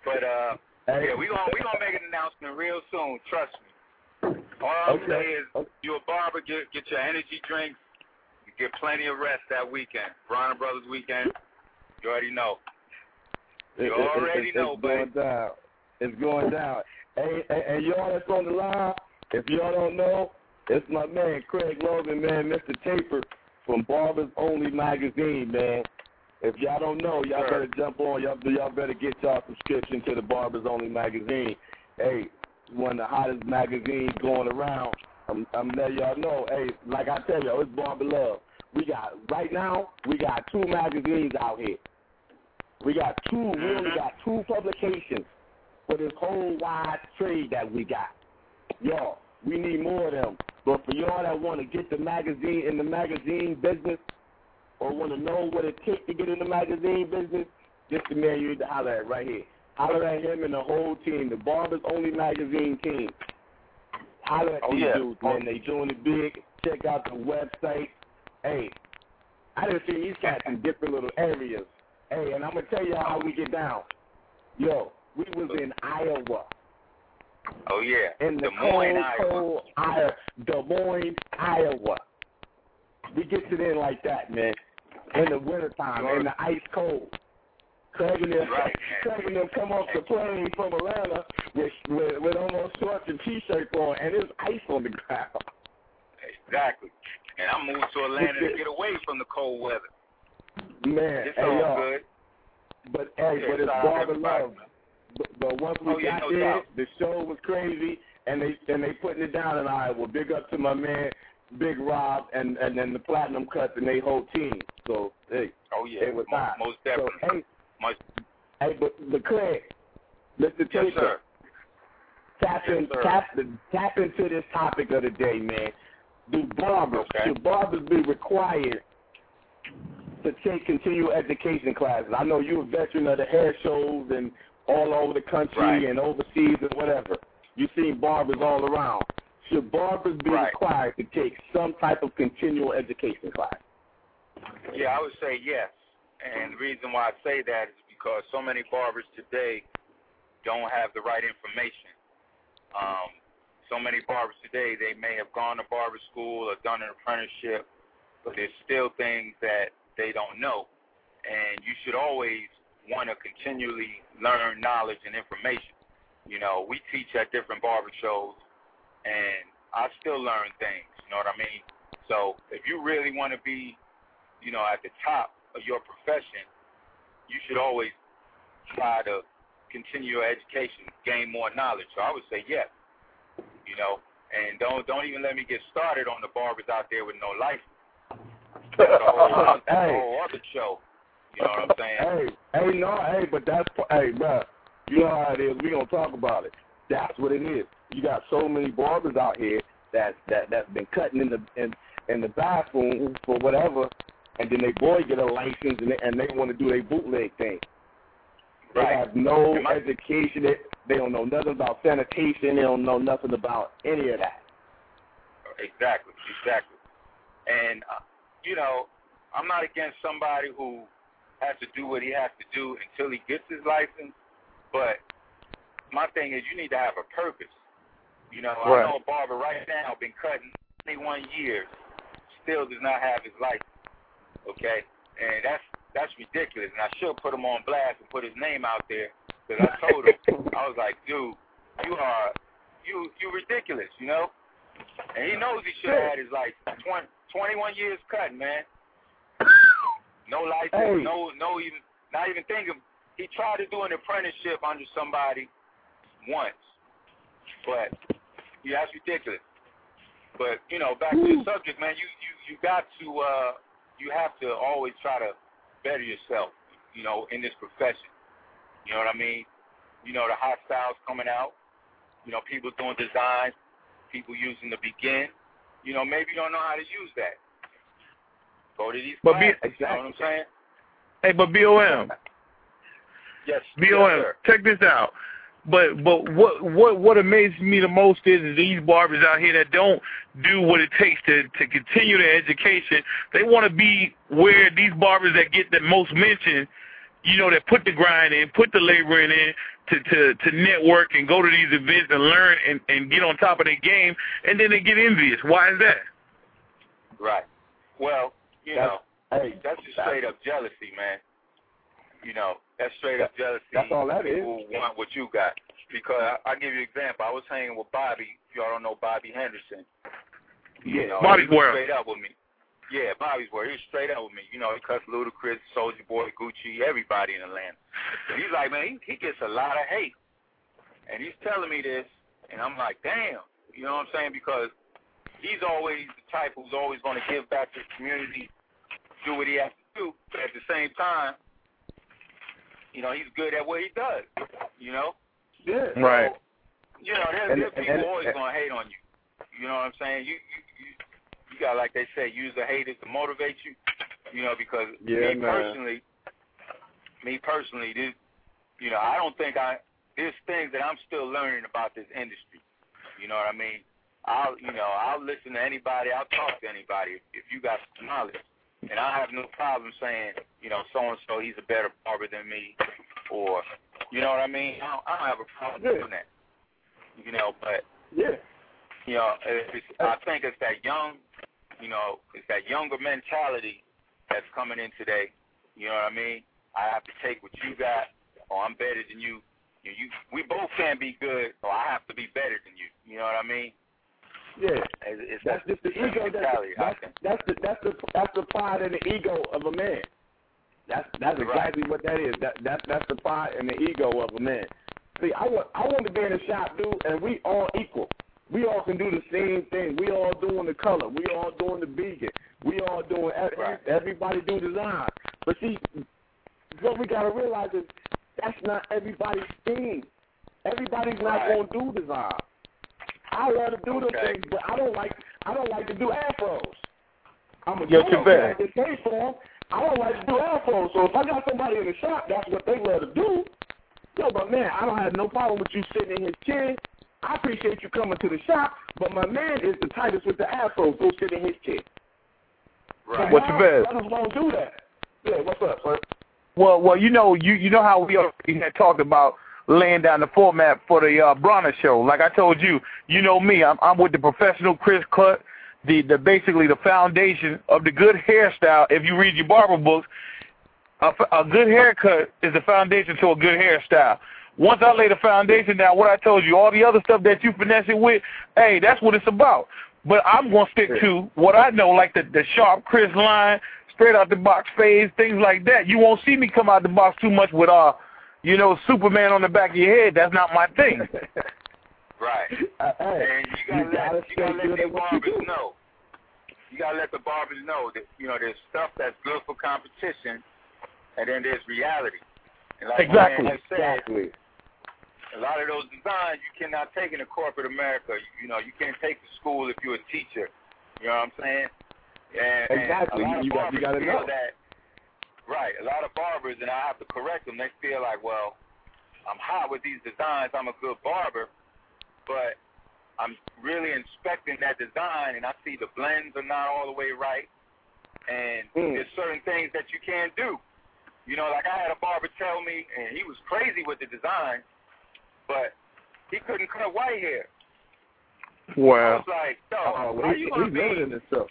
But, uh, yeah, we're going we gonna to make an announcement real soon. Trust me. All I'm okay. saying is okay. you're a barber, get, get your energy drinks. Get plenty of rest that weekend. Bronner Brothers weekend. You already know. You already it, it, it, know, it's baby. It's going down. It's going down. And, and, and y'all that's on the line, if y'all don't know, it's my man, Craig Logan, man, Mister Taper from Barbers Only Magazine, man. If y'all don't know, y'all sure. better jump on. Y'all, y'all better get y'all subscription to the Barbers Only Magazine. Hey, one of the hottest magazines going around. I'm, I'm letting y'all know. Hey, like I tell y'all, it's Barber Love. We got, right now, we got two magazines out here. We got two, mm-hmm. we only got two publications for this whole wide trade that we got. Y'all, we need more of them. But for y'all that want to get the magazine in the magazine business or want to know what it takes to get in the magazine business, this is the man you need to holler at right here. Holler at him and the whole team, the Barber's Only Magazine team. Holler at oh, these yeah. dudes, man. They doing it big. Check out the website. Hey, I done seen these cats in different little areas. Hey, and I'm going to tell y'all how we get down. Yo, we was in Iowa. Oh, yeah. In the Des Moines, cold, Iowa. Cold, Des Moines, Iowa. We get to them like that, man. In the wintertime, in the ice cold. Craig and them, right. Craig and them come off the plane from Atlanta with, with, with almost shorts and T-shirts on, and there's ice on the ground. Exactly. And I moved to Atlanta to get away from the cold weather. Man, it's hey, all y'all. Good. But, hey, yeah, but it's Barber Love. But, but once we oh, got yeah, no there, doubt. The show was crazy, and they and they putting it down in Iowa. Big up to my man, Big Rob, and, and then the Platinum Cuts and they whole team. So, hey, oh, yeah. it was most, most definitely. So, hey, My, hey, but, but Craig, Mister Yes, Taker, sir. Tap, yes, in, sir. Tap, tap into this topic of the day, man. Do barbers, okay. should barbers be required to take continual education classes? I know you're a veteran of the hair shows and all over the country right. and overseas and whatever. You've seen barbers all around. Should barbers be right. required to take some type of continual education class? Yeah, I would say yes. And the reason why I say that is because so many barbers today don't have the right information. Um, so many barbers today, they may have gone to barber school or done an apprenticeship, but there's still things that they don't know. And you should always want to continually learn knowledge and information. You know, we teach at different barber shows, and I still learn things, you know what I mean? So if you really want to be, you know, at the top, your profession, you should always try to continue your education, gain more knowledge. So I would say yes, you know. And don't don't even let me get started on the barbers out there with no license. That's a whole, that's hey. a whole other show. You know what I'm saying? Hey, hey, no, hey, but that's, hey, bro, you know how it is. We're going to talk about it. That's what it is. You got so many barbers out here that, that, that's been cutting in the in, in the bathroom for whatever, and then they boy get a license, and they, and they want to do their bootleg thing. They right. have no I, education. They, they don't know nothing about sanitation. They don't know nothing about any of that. Exactly, exactly. And, uh, you know, I'm not against somebody who has to do what he has to do until he gets his license, but my thing is you need to have a purpose. You know, right. I know a barber right now been cutting twenty-one years, still does not have his license, okay? And that's that's ridiculous, and I should put him on blast and put his name out there because I told him, I was like, dude, you are you you ridiculous, you know? And he knows he should have had his license. twenty, twenty-one years cutting, man. No license, hey. no, no, even not even think of. He tried to do an apprenticeship under somebody once, but yeah, that's ridiculous. But you know, back Ooh. to the subject, man. You you you got to uh, you have to always try to better yourself. You know, in this profession. You know what I mean? You know the hot styles coming out. You know, people doing designs, people using the Begin. You know, maybe you don't know how to use that. Go to these but classes, be, exactly. You know what I'm saying? Hey, but B O M. Yes. B O M, yes, check this out. But but what what what amazes me the most is, is these barbers out here that don't do what it takes to, to continue their education. They want to be where these barbers that get the most mention, you know, that put the grind in, put the laboring in, to, to, to network and go to these events and learn and, and get on top of their game, and then they get envious. Why is that? Right. Well, You know, that's, hey, that's just straight up jealousy, man. You know, that's straight up jealousy. That's all that is. People want what you got. Because I, I'll give you an example. I was hanging with Bobby. If y'all don't know Bobby Henderson. You yeah, know, Bobby's World. Straight up with me. Yeah, Bobby's World. He was straight up with me. You know, he cussed Ludacris, Soulja Boy, Gucci, everybody in Atlanta. And he's like, man, he, he gets a lot of hate. And he's telling me this, and I'm like, damn. You know what I'm saying? Because he's always the type who's always going to give back to the community, do what he has to do, but at the same time, you know, he's good at what he does, you know? Yeah. Right. So, you know, there's, there's people and, and, always going to hate on you. You know what I'm saying? You you, you, you got, like they say, use the haters to motivate you, you know, because yeah, me man. personally, me personally, this, you know, I don't think I, there's things that I'm still learning about this industry. You know what I mean? I'll, you know, I'll listen to anybody, I'll talk to anybody if you got some knowledge. And I have no problem saying, you know, so-and-so, he's a better barber than me, or, you know what I mean? I don't, I don't have a problem yeah. doing that, you know, but, yeah. you know, it's, I think it's that young, you know, it's that younger mentality that's coming in today, you know what I mean? I have to take what you got, or I'm better than you. You, you we both can be good, or I have to be better than you, you know what I mean? Yeah, it's that's just the ego. That's, that's, that's the that's the that's the pride and the ego of a man. That's that's exactly right. what that is. That that's that's the pride and the ego of a man. See, I want I want to be in a shop, dude, and we all equal. We all can do the same thing. We all doing the color. We all doing the vegan. We all doing right. everybody do design. But see, what we gotta realize is that's not everybody's thing. Everybody's not right. gonna do design. I love to do okay. them things, but I don't like I don't like to do afros. I'm a Yo, girl, man, it's safe for them. I don't like to do afros, so if I got somebody in the shop, that's what they love to do. Yo, but man, I don't have no problem with you sitting in his chair. I appreciate you coming to the shop, but my man is the tightest with the afros. Go sit in his chair. Right. What's your best? Brothers won't do that. Yeah. What's up, sir? Well, well, you know, you you know how we already had talked about laying down the format for the uh, Bronner show. Like I told you, you know me, I'm, I'm with the professional Chris Cut, the, the basically the foundation of the good hairstyle. If you read your barber books, a, a good haircut is the foundation to a good hairstyle. Once I lay the foundation down, what I told you, all the other stuff that you finesse it with, hey, that's what it's about. But I'm going to stick to what I know, like the, the sharp, crisp line, straight out the box phase, things like that. You won't see me come out the box too much with, uh, you know, Superman on the back of your head. That's not my thing. Right. Uh, hey, and you gotta, you gotta let, you gotta let the barbers know. You gotta let the barbers know that, you know, there's stuff that's good for competition, and then there's reality. And like exactly. Man, said, exactly. A lot of those designs you cannot take into corporate America. You, you know, you can't take to school if you're a teacher. You know what I'm saying? And, exactly. And you got, you gotta know that. Right. A lot of barbers, and I have to correct them. They feel like, well, I'm hot with these designs. I'm a good barber, but I'm really inspecting that design, and I see the blends are not all the way right. And mm. there's certain things that you can't do. You know, like I had a barber tell me, and he was crazy with the design, but he couldn't cut white hair. Wow. I was like, so, uh, how he, you going to be? He's building himself.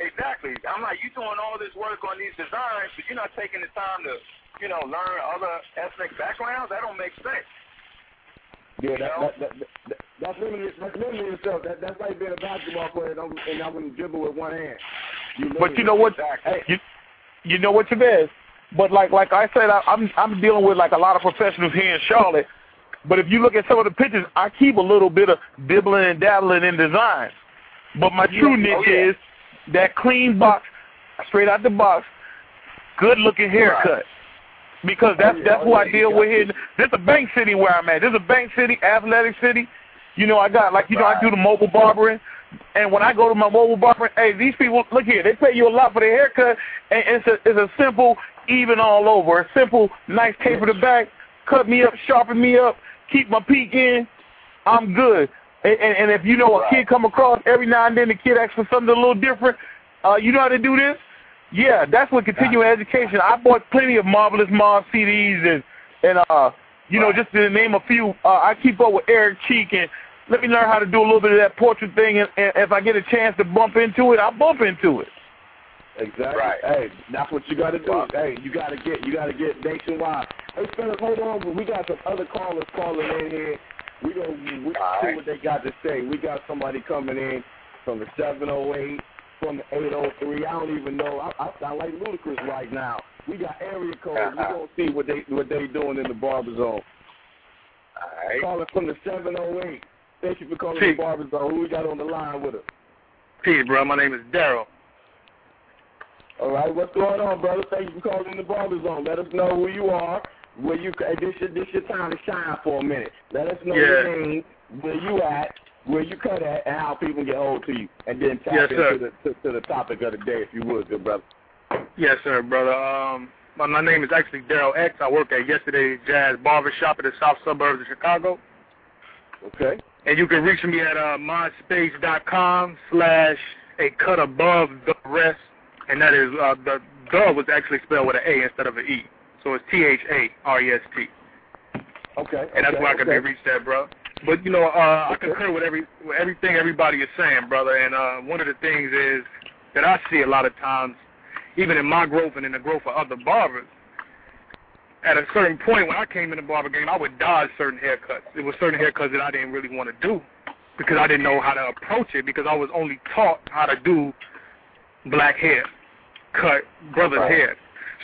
Exactly. I'm like, you're doing all this work on these designs, but you're not taking the time to, you know, learn other ethnic backgrounds? That don't make sense. Yeah, that, that, that, that, that, that's limiting that's yourself. That, that's like being a basketball player and I'm, and I'm going to dribble with one hand. You but you know what? Exactly. You, you know what it is. But like like I said, I, I'm I'm dealing with like a lot of professionals here in Charlotte. But if you look at some of the pictures, I keep a little bit of dibbling and dabbling in design. But my true niche oh, yeah. is that clean box, straight out the box, good-looking haircut. Because that's that's who I deal with here. This is a bank city where I'm at. This is a bank city, athletic city. You know, I got, like, you know, I do the mobile barbering. And when I go to my mobile barbering, hey, these people, look here, they pay you a lot for their haircut. And it's a, it's a simple, even all over, a simple, nice taper to back, cut me up, sharpen me up, keep my peak in, I'm good. And, and, and if you know a kid come across, every now and then the kid asks for something a little different, uh, you know how to do this? Yeah, that's what continuing education. I bought plenty of Marvelous Mom C Ds and, and uh, you know, just to name a few, uh, I keep up with Eric Cheek and let me learn how to do a little bit of that portrait thing. And, and if I get a chance to bump into it, I'll bump into it. Exactly. Right. Hey, that's what you got to do. Wow. Hey, you got to get you got to get nationwide. Hey, fellas, hold on, but we got some other callers calling in here. We're going to see what they got to say. We got somebody coming in from the seven oh eight, from the eight oh three. I don't even know. I, I, I like Ludacris right now. We got area codes. Uh-huh. We're going to see what they what they doing in the Barber Zone. All right. Calling from the seven oh eight. Thank you for calling Peace. The Barber Zone. Who we got on the line with us? Peace, bro. My name is Daryl. All right, what's going on, brother? Thank you for calling the Barber Zone. Let us know who you are, where you. This your this your time to shine for a minute. Let us know yeah. your name, where you at, where you cut at, and how people get hold to you. And then tap yes, into the to, to the topic of the day, if you would, good brother. Yes, sir, brother. Um, my, my name is actually Daryl X. I work at Yesterday's Jazz Barbershop in the south suburbs of Chicago. Okay. And you can reach me at uh, myspace.com slash a cut above the rest. And that is, uh, the dub was actually spelled with an A instead of an E. So it's T H A R E S T. Okay. And that's okay, where I can okay. be reached at, bro. But, you know, uh, I concur with every with everything everybody is saying, brother. And uh, one of the things is that I see a lot of times, even in my growth and in the growth of other barbers, at a certain point when I came in the barber game, I would dodge certain haircuts. It was certain haircuts that I didn't really want to do because I didn't know how to approach it because I was only taught how to do black hair. Cut brother's right. hair.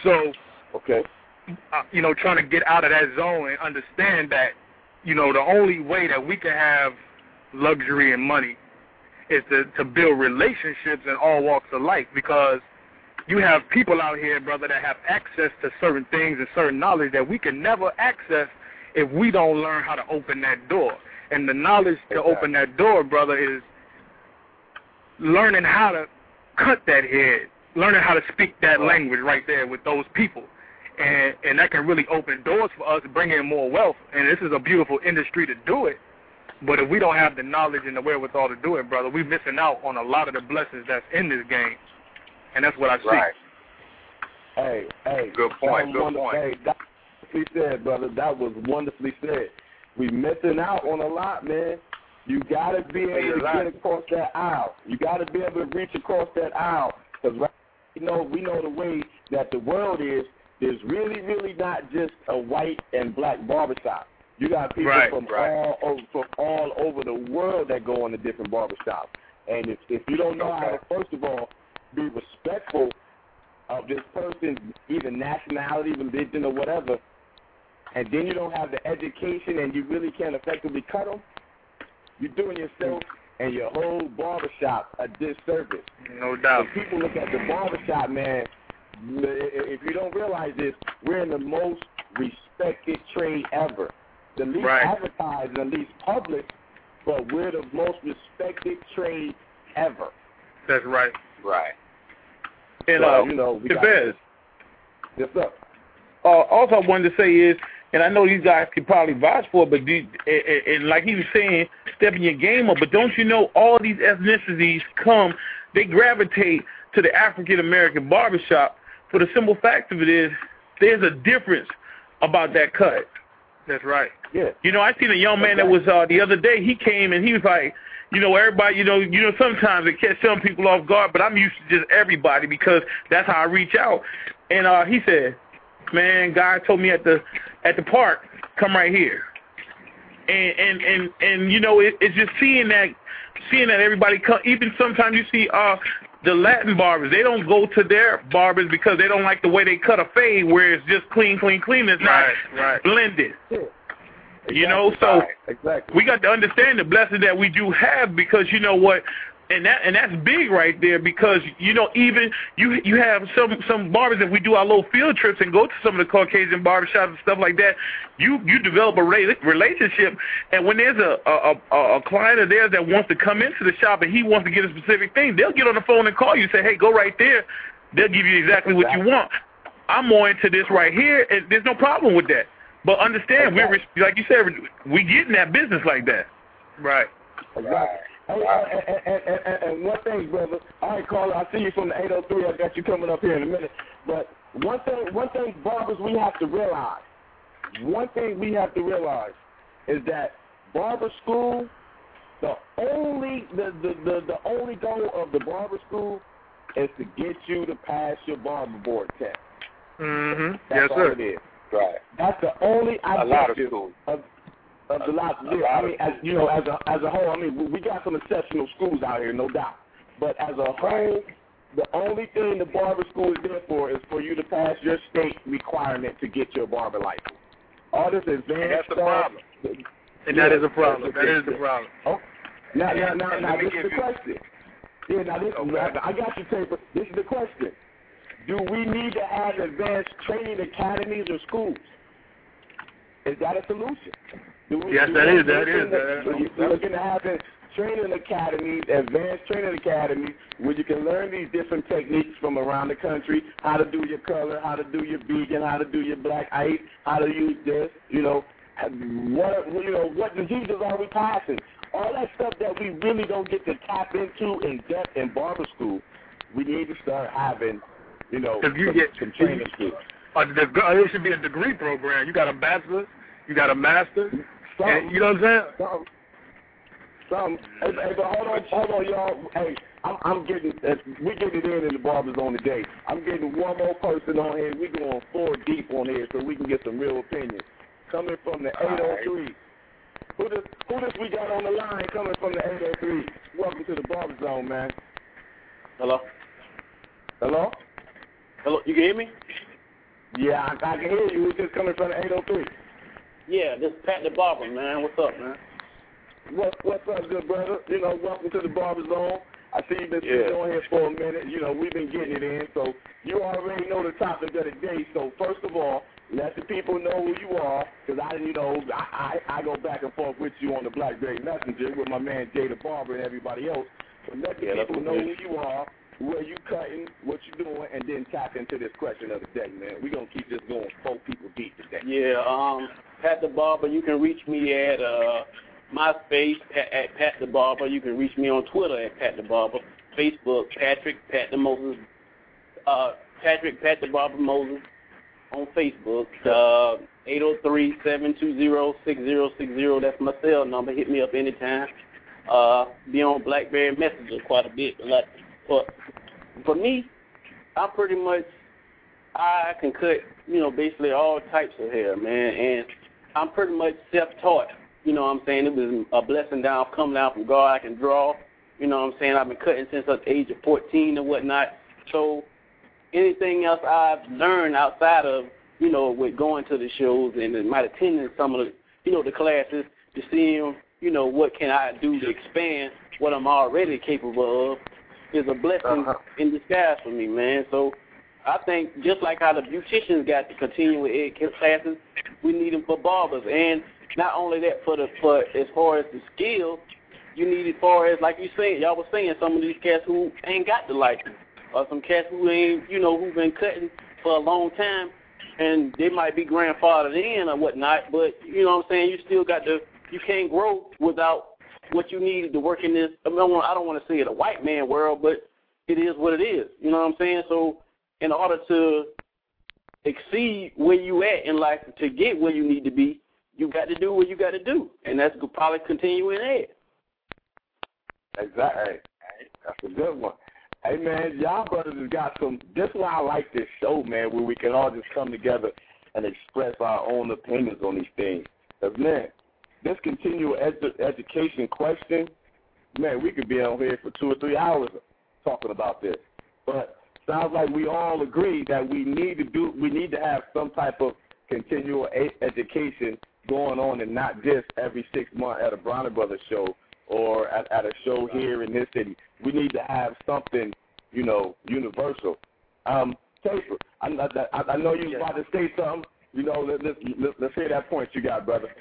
So, okay. uh, you know, trying to get out of that zone and understand that, you know, the only way that we can have luxury and money is to, to build relationships in all walks of life because you have people out here, brother, that have access to certain things and certain knowledge that we can never access if we don't learn how to open that door. And the knowledge to exactly. open that door, brother, is learning how to cut that head. Learning how to speak that language right there with those people. And and that can really open doors for us to bring in more wealth. And this is a beautiful industry to do it. But if we don't have the knowledge and the wherewithal to do it, brother, we're missing out on a lot of the blessings that's in this game. And that's what I see. Right. Hey, hey. Good point, good point. Hey, that was wonderfully said, brother. That was wonderfully said. We're missing out on a lot, man. You got to be able to get across that aisle. You got to be able to reach across that aisle. Because right You know, we know the way that the world is, there's really, really not just a white and black barbershop. You got people right, from, right. All over, from all over the world that go on to different barbershops. And if, if you don't know okay. how to, first of all, be respectful of this person's either nationality, religion, or whatever, and then you don't have the education and you really can't effectively cut them, you're doing yourself and your whole barbershop a disservice. No doubt. If people look at the barbershop, man, if you don't realize this, we're in the most respected trade ever. The least right. advertised, the least public, but we're the most respected trade ever. That's right. Right. And, so, uh, you know, we Chavez. Yes, sir. Uh, also, I wanted to say is, and I know these guys could probably vouch for it, but these, and, and like he was saying, stepping your game up, but don't you know all these ethnicities come, they gravitate to the African-American barbershop for the simple fact of it is there's a difference about that cut. That's right. Yeah. You know, I seen a young man that was uh, the other day. He came and he was like, you know, everybody, you know, you know, sometimes it catch some people off guard, but I'm used to just everybody because that's how I reach out. And uh, he said, "Man, God told me at the at the park, come right here." And and and, and you know, it, it's just seeing that, seeing that everybody come. Even sometimes you see uh, the Latin barbers. They don't go to their barbers because they don't like the way they cut a fade, where it's just clean, clean, clean. It's right, not right. blended. Yeah. Exactly. You know, so right. exactly. we got to understand the blessing that we do have because you know what, and that and that's big right there because you know even you you have some some barbers if we do our little field trips and go to some of the Caucasian barbershops and stuff like that, you you develop a relationship and when there's a a, a a client of theirs that wants to come into the shop and he wants to get a specific thing, they'll get on the phone and call you and say, hey, go right there, they'll give you exactly, exactly. what you want. I'm more into this right here, and there's no problem with that. But understand, exactly. we're like you said, we get in that business like that. Right. Right. And, and, and, and one thing, brother, all right, Carla, I see you from the eight oh three. I got you coming up here in a minute. But one thing, one thing, barbers, we have to realize, one thing we have to realize is that barber school, the only, the, the, the, the only goal of the barber school is to get you to pass your barber board test. Mm-hmm. That's yes, all sir. It is. Right. That's the only objective of, of, of the lot of I mean, as you know, as a as a whole, I mean, we got some exceptional schools out here, no doubt. But as a whole, the only thing the barber school is there for is for you to pass your state requirement to get your barber license. All this advanced and that's stuff, the problem. And that yeah, is a problem. That is the problem. Oh, now, now, now, now this is the question. Yeah, now this. Okay. I got you, Taper. This is the question. Do we need to have advanced training academies or schools? Is that a solution? Do we, yes, do that, we is, that is. That is. We're looking to have training academies, advanced training academies, where you can learn these different techniques from around the country, how to do your color, how to do your vegan, how to do your black ice, how to use this, you know, what you know, what diseases are we passing? All that stuff that we really don't get to tap into in depth in barber school, we need to start having. You know, if you some, get some training skills. It should be a degree program. You got a bachelor's, you got a master's, and, you know what I'm saying? Some, hey, hey, but hold on, hold on, y'all. Hey, I'm, I'm getting, we getting it in in the Barbers on the day. I'm getting one more person on here. We're going four deep on here so we can get some real opinions. Coming from the eight oh three. Right. Who does who does we got on the line coming from the eight oh three? Welcome to the Barber Zone, man. Hello? Hello? Hello, you can hear me? Yeah, I, I can hear you. We're just coming from the eight oh three. Yeah, this is Pat the Barber, man. What's up, man? What, what's up, good brother? You know, welcome to the Barber Zone. I see you've been yeah. sitting on here for a minute. You know, we've been getting it in, so you already know the topic of the day. So, first of all, let the people know who you are, because I, you know, I, I, I go back and forth with you on the Blackberry Messenger with my man Jada Barber and everybody else. So let the yeah, people know who you are. Where you cutting, what you doing, and then tap into this question of the day, man. We're going to keep this going four people deep today. Yeah, um, Pat the Barber, you can reach me at uh, MySpace, at, at Pat the Barber. You can reach me on Twitter at Pat the Barber. Facebook, Patrick Pat the Moses. Uh, Patrick Pat the Barber Moses on Facebook. Uh, eight oh three, seven two zero, six zero six zero. That's my cell number. Hit me up anytime. Uh, be on Blackberry Messenger quite a bit. A lot. But for me, I pretty much, I can cut, you know, basically all types of hair, man. And I'm pretty much self-taught, you know what I'm saying? It was a blessing down, coming down from God. I can draw, you know what I'm saying? I've been cutting since the age of fourteen and whatnot. So anything else I've learned outside of you know, with going to the shows and my attending some of the, you know, the classes to see, you know, what can I do to expand what I'm already capable of is a blessing uh-huh. in disguise for me, man. So I think just like how the beauticians got to continue with ed classes, we need them for barbers. And not only that, for the for as far as the skill, you need it far as, like you said, y'all was saying, some of these cats who ain't got the license or some cats who ain't, you know, who've been cutting for a long time, and they might be grandfathered in or whatnot, but you know what I'm saying, you still got the, you can't grow without what you need to work in this, I mean, I don't want to say it a white man world, but it is what it is, you know what I'm saying? So in order to exceed where you at in life, to get where you need to be, you got to do what you got to do, and that's probably continuing ed. Exactly. That's a good one. Hey, man, y'all brothers has got some – that's why I like this show, man, where we can all just come together and express our own opinions on these things. Because, man, this continual edu- education question, man, we could be on here for two or three hours talking about this. But sounds like we all agree that we need to do – we need to have some type of continual a- education going on, and not just every six months at a Bronner Brothers show, or at, at a show here in this city. We need to have something, you know, universal. Um, Taper, I, I, I know you was about to say something. You know, let, let, let, let's hear that point you got, brother.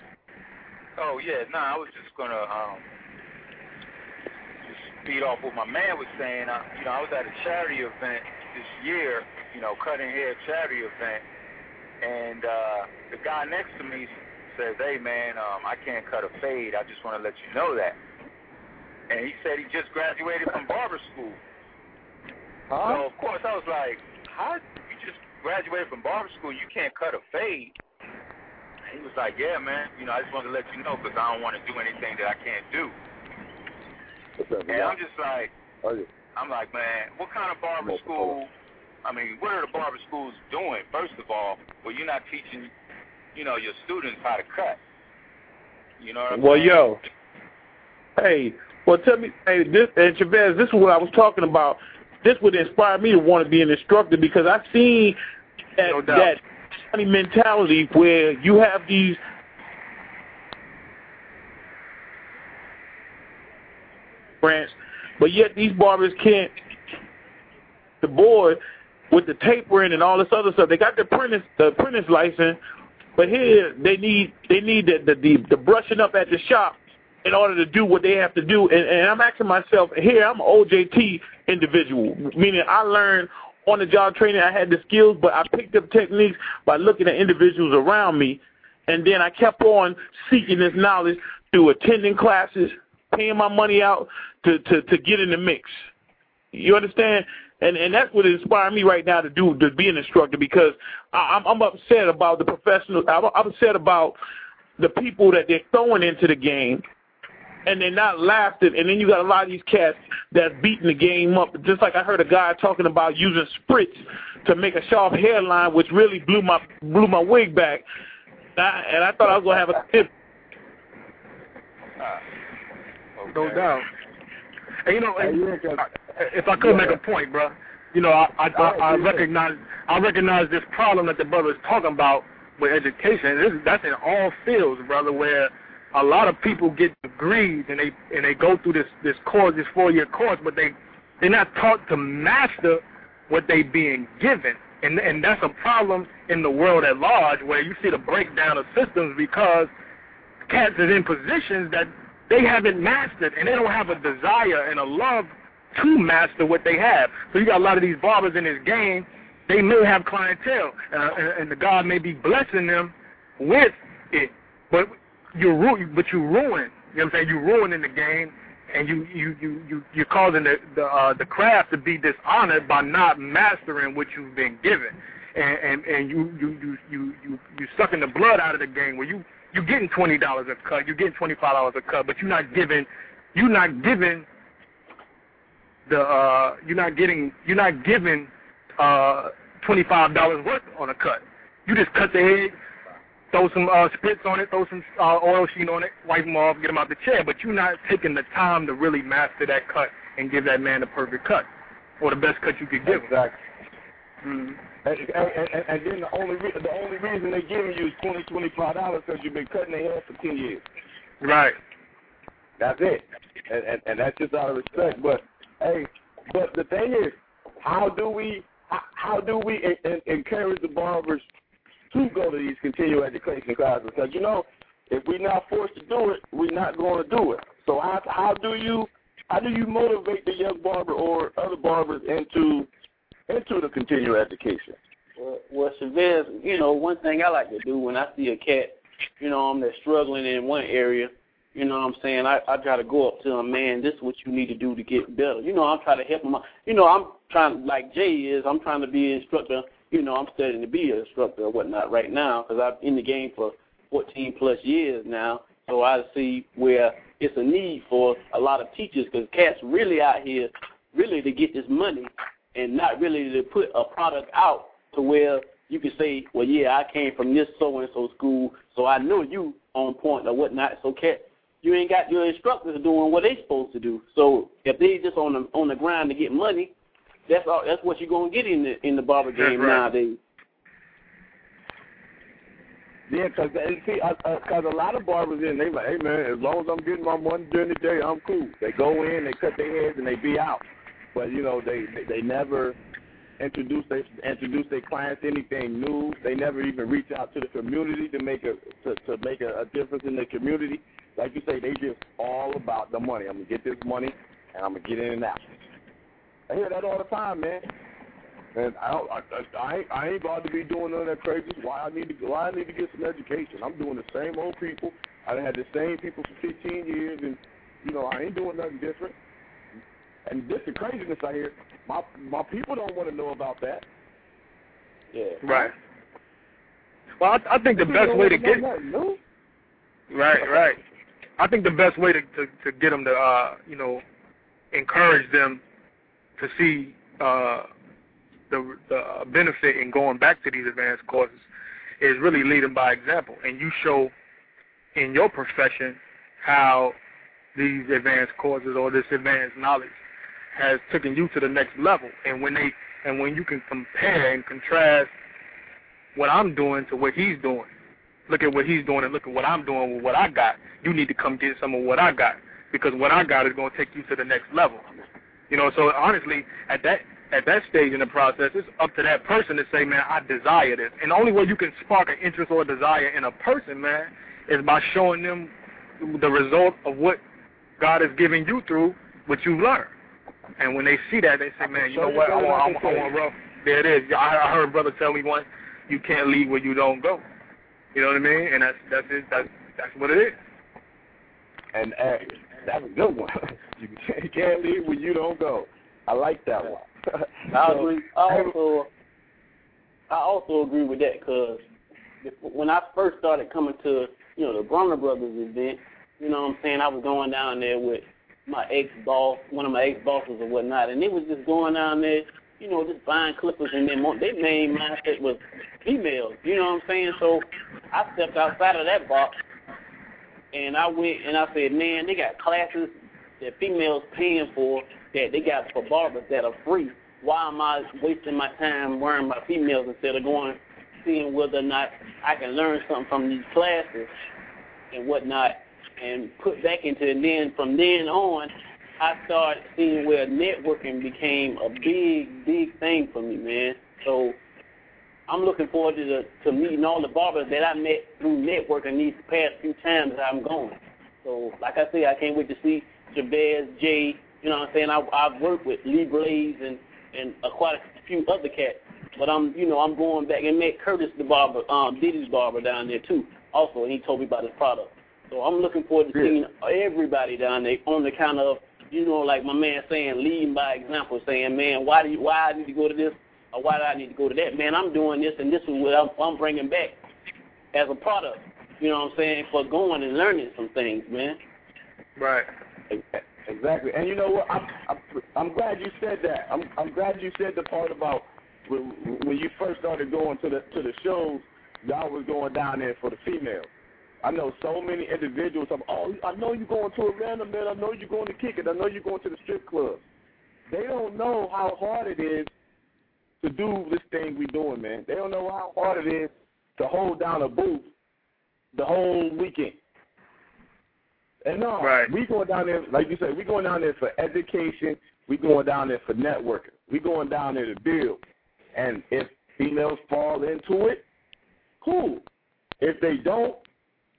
Oh, yeah, no, nah, I was just going to um, just feed off what my man was saying. I, you know, I was at a charity event this year, you know, cutting hair charity event, and uh, the guy next to me says, hey, man, um, I can't cut a fade. I just want to let you know that. And he said he just graduated from barber school. Huh? So, of course, I was like, how you just graduated from barber school, you can't cut a fade? And he was like, yeah, man, you know, I just wanted to let you know because I don't want to do anything that I can't do. Up, and I'm just like, I'm like, man, what kind of barber school, I mean, what are the barber schools doing, first of all, where you're not teaching, you know, your students how to cut? You know what I'm well, saying? Well, yo. Hey, well, tell me, hey, this, and Chavez, this is what I was talking about. This would inspire me to want to be an instructor, because I've seen that, no doubt, that mentality where you have these. Branch, but yet these barbers can't the board with the tapering and all this other stuff. They got the apprentice, the apprentice license, but here they need they need the the, the the brushing up at the shop in order to do what they have to do. And, and I'm asking myself, here I'm an O J T individual, meaning I learned on the job training, I had the skills, but I picked up techniques by looking at individuals around me, and then I kept on seeking this knowledge through attending classes, paying my money out to, to, to get in the mix. You understand? And and that's what inspired me right now to do to be an instructor, because I, I'm, I'm upset about the professional. I'm upset about the people that they're throwing into the game, and they're not lasting. And then you got a lot of these cats that's beating the game up. Just like I heard a guy talking about using spritz to make a sharp hairline, which really blew my blew my wig back. And I, and I thought I was gonna have a tip. Uh, okay. No doubt. And you know, and, if I could make a point, bro, you know, I I, I, I recognize I recognize this problem that the brother is talking about with education. This, that's in all fields, brother, where a lot of people get degrees and they and they go through this this course, this four year course, but they they're not taught to master what they being given, and and that's a problem in the world at large, where you see the breakdown of systems because cats are in positions that they haven't mastered, and they don't have a desire and a love to master what they have. So you got a lot of these barbers in this game, they may have clientele, uh, and the God may be blessing them with it, but you ru- but you ruin, you know what I'm saying, you ruining the game, and you, you, you, you, you're causing the the, uh, the craft to be dishonored by not mastering what you've been given, and and, and you, you, you, you, you, you sucking the blood out of the game where you, you're getting twenty dollars a cut, you're getting twenty-five dollars a cut, but you're not giving, you're not giving the uh, you're not getting, you're not giving uh, twenty-five dollars worth on a cut. You just cut the head, throw some uh, spritz on it, throw some uh, oil sheen on it, wipe them off, get them out the chair, but you're not taking the time to really master that cut and give that man the perfect cut or the best cut you could give. Exactly. Him. Mm-hmm. And, and, and then the only re- the only reason they're giving you is twenty dollars, twenty-five dollars because you've been cutting their hair for ten years. Right. That's it. And, and and that's just out of respect. But, hey, but the thing is, how do we how, how do we in, in, encourage the barbers to go to these continual education classes? Because, you know, if we're not forced to do it, we're not going to do it. So how how do you how do you motivate the young barber or other barbers into into the continual education? Well, well, Chavez, you know, one thing I like to do when I see a cat, you know, um, that's struggling in one area, you know what I'm saying, I, I try to go up to him, man, this is what you need to do to get better. You know, I'm trying to help him out. You know, I'm trying, like Jay is, I'm trying to be an instructor. You know, I'm studying to be an instructor or whatnot right now because I'm in the game for fourteen plus years now. So I see where it's a need for a lot of teachers because cats really out here really to get this money and not really to put a product out to where you can say, well, yeah, I came from this so-and-so school, so I know you on point or whatnot. So cat, you ain't got your instructors doing what they supposed to do. So if they just on the on the grind to get money, that's all. That's what you're gonna get in the in the barber game right. nowadays. Yeah, cause see, uh, uh, cause a lot of barbers in they like, hey man, as long as I'm getting my money during the day, I'm cool. They go in, they cut their heads, and they be out. But you know, they they, they never introduce they introduce their clients to anything new. They never even reach out to the community to make a to, to make a, a difference in the community. Like you say, they just all about the money. I'm going to get this money, and I'm going to get in and out. I hear that all the time, man. And I, I, I, I ain't about to be doing none of that crazy. Why I need to why I need to get some education? I'm doing the same old people. I've had the same people for fifteen years, and, you know, I ain't doing nothing different. And this is the craziness I hear. My, my people don't want to know about that. Yeah. Right. Well, I, I think the best way to get... Right, right. I think the best way to, to, to get them to, uh, you know, encourage them to see uh, the, the benefit in going back to these advanced courses is really leading by example. And you show in your profession how these advanced courses or this advanced knowledge has taken you to the next level. And when they and when you can compare and contrast what I'm doing to what he's doing, look at what he's doing and look at what I'm doing with what I got. You need to come get some of what I got because what I got is going to take you to the next level. You know, so honestly, at that at that stage in the process, it's up to that person to say, man, I desire this. And the only way you can spark an interest or a desire in a person, man, is by showing them the result of what God has given you through what you've learned. And when they see that, they say, man, you know what, I want, I want, I want, bro. There it is. I heard a brother tell me once, you can't leave where you don't go. You know what I mean? And that's that's it. That's, that's what it is. And uh, that's a good one. You can't leave when you don't go. I like that one. so, I agree. I also, I also agree with that because when I first started coming to, you know, the Bronner Brothers event, you know what I'm saying, I was going down there with my ex-boss, one of my ex-bosses or whatnot, and it was just going down there, you know, just buying clippers and then their main mindset was females, you know what I'm saying? So I stepped outside of that box and I went and I said, man, they got classes that females paying for that they got for barbers that are free. Why am I wasting my time wearing my females instead of going seeing whether or not I can learn something from these classes and whatnot and put back into it? And then from then on, I started seeing where networking became a big, big thing for me, man. So I'm looking forward to, the, to meeting all the barbers that I met through networking these past few times I'm going. So, like I say, I can't wait to see Chavez, Jay, you know what I'm saying? I, I've worked with Lee Blaze and, and uh, quite a few other cats. But, I'm, you know, I'm going back and met Curtis the Barber, um, Diddy's Barber down there, too, also, and he told me about his product. So I'm looking forward to seeing everybody down there on the kind of, you know, like my man saying, leading by example, saying, man, why do you, why I need to go to this or why do I need to go to that? Man, I'm doing this, and this is what I'm, I'm bringing back as a product, you know what I'm saying, for going and learning some things, man. Right. Exactly. And you know what? I'm, I'm, I'm glad you said that. I'm, I'm glad you said the part about when, when you first started going to the, to the shows, y'all was going down there for the females. I know so many individuals. I'm, oh, I know you're going to Atlanta, man. I know you're going to kick it. I know you're going to the strip club. They don't know how hard it is to do this thing we doing, man. They don't know how hard it is to hold down a booth the whole weekend. And no, right. we going down there, like you said, we going down there for education. We going down there for networking. We going down there to build. And if females fall into it, cool. If they don't,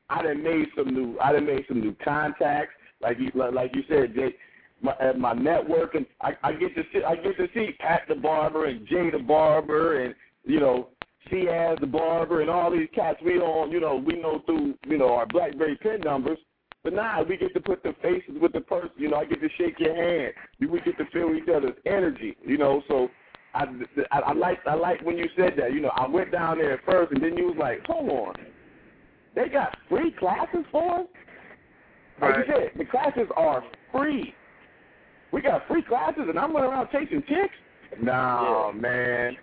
I done made some new. I done made some new contacts. Like you, like you said, Jay, my, at my networking, I, I get to see, I get to see Pat the Barber and Jada Barber and you know Chavez the Barber and all these cats we on. You know we know through you know our BlackBerry pin numbers. But now nah, we get to put the faces with the person. You know, I get to shake your hand. We get to feel each other's energy. You know, so I, I, I like I like when you said that. You know, I went down there at first, and then you was like, hold on. They got free classes for us? Like right. you said, the classes are free. We got free classes, and I'm running around chasing chicks? Nah, yeah. man.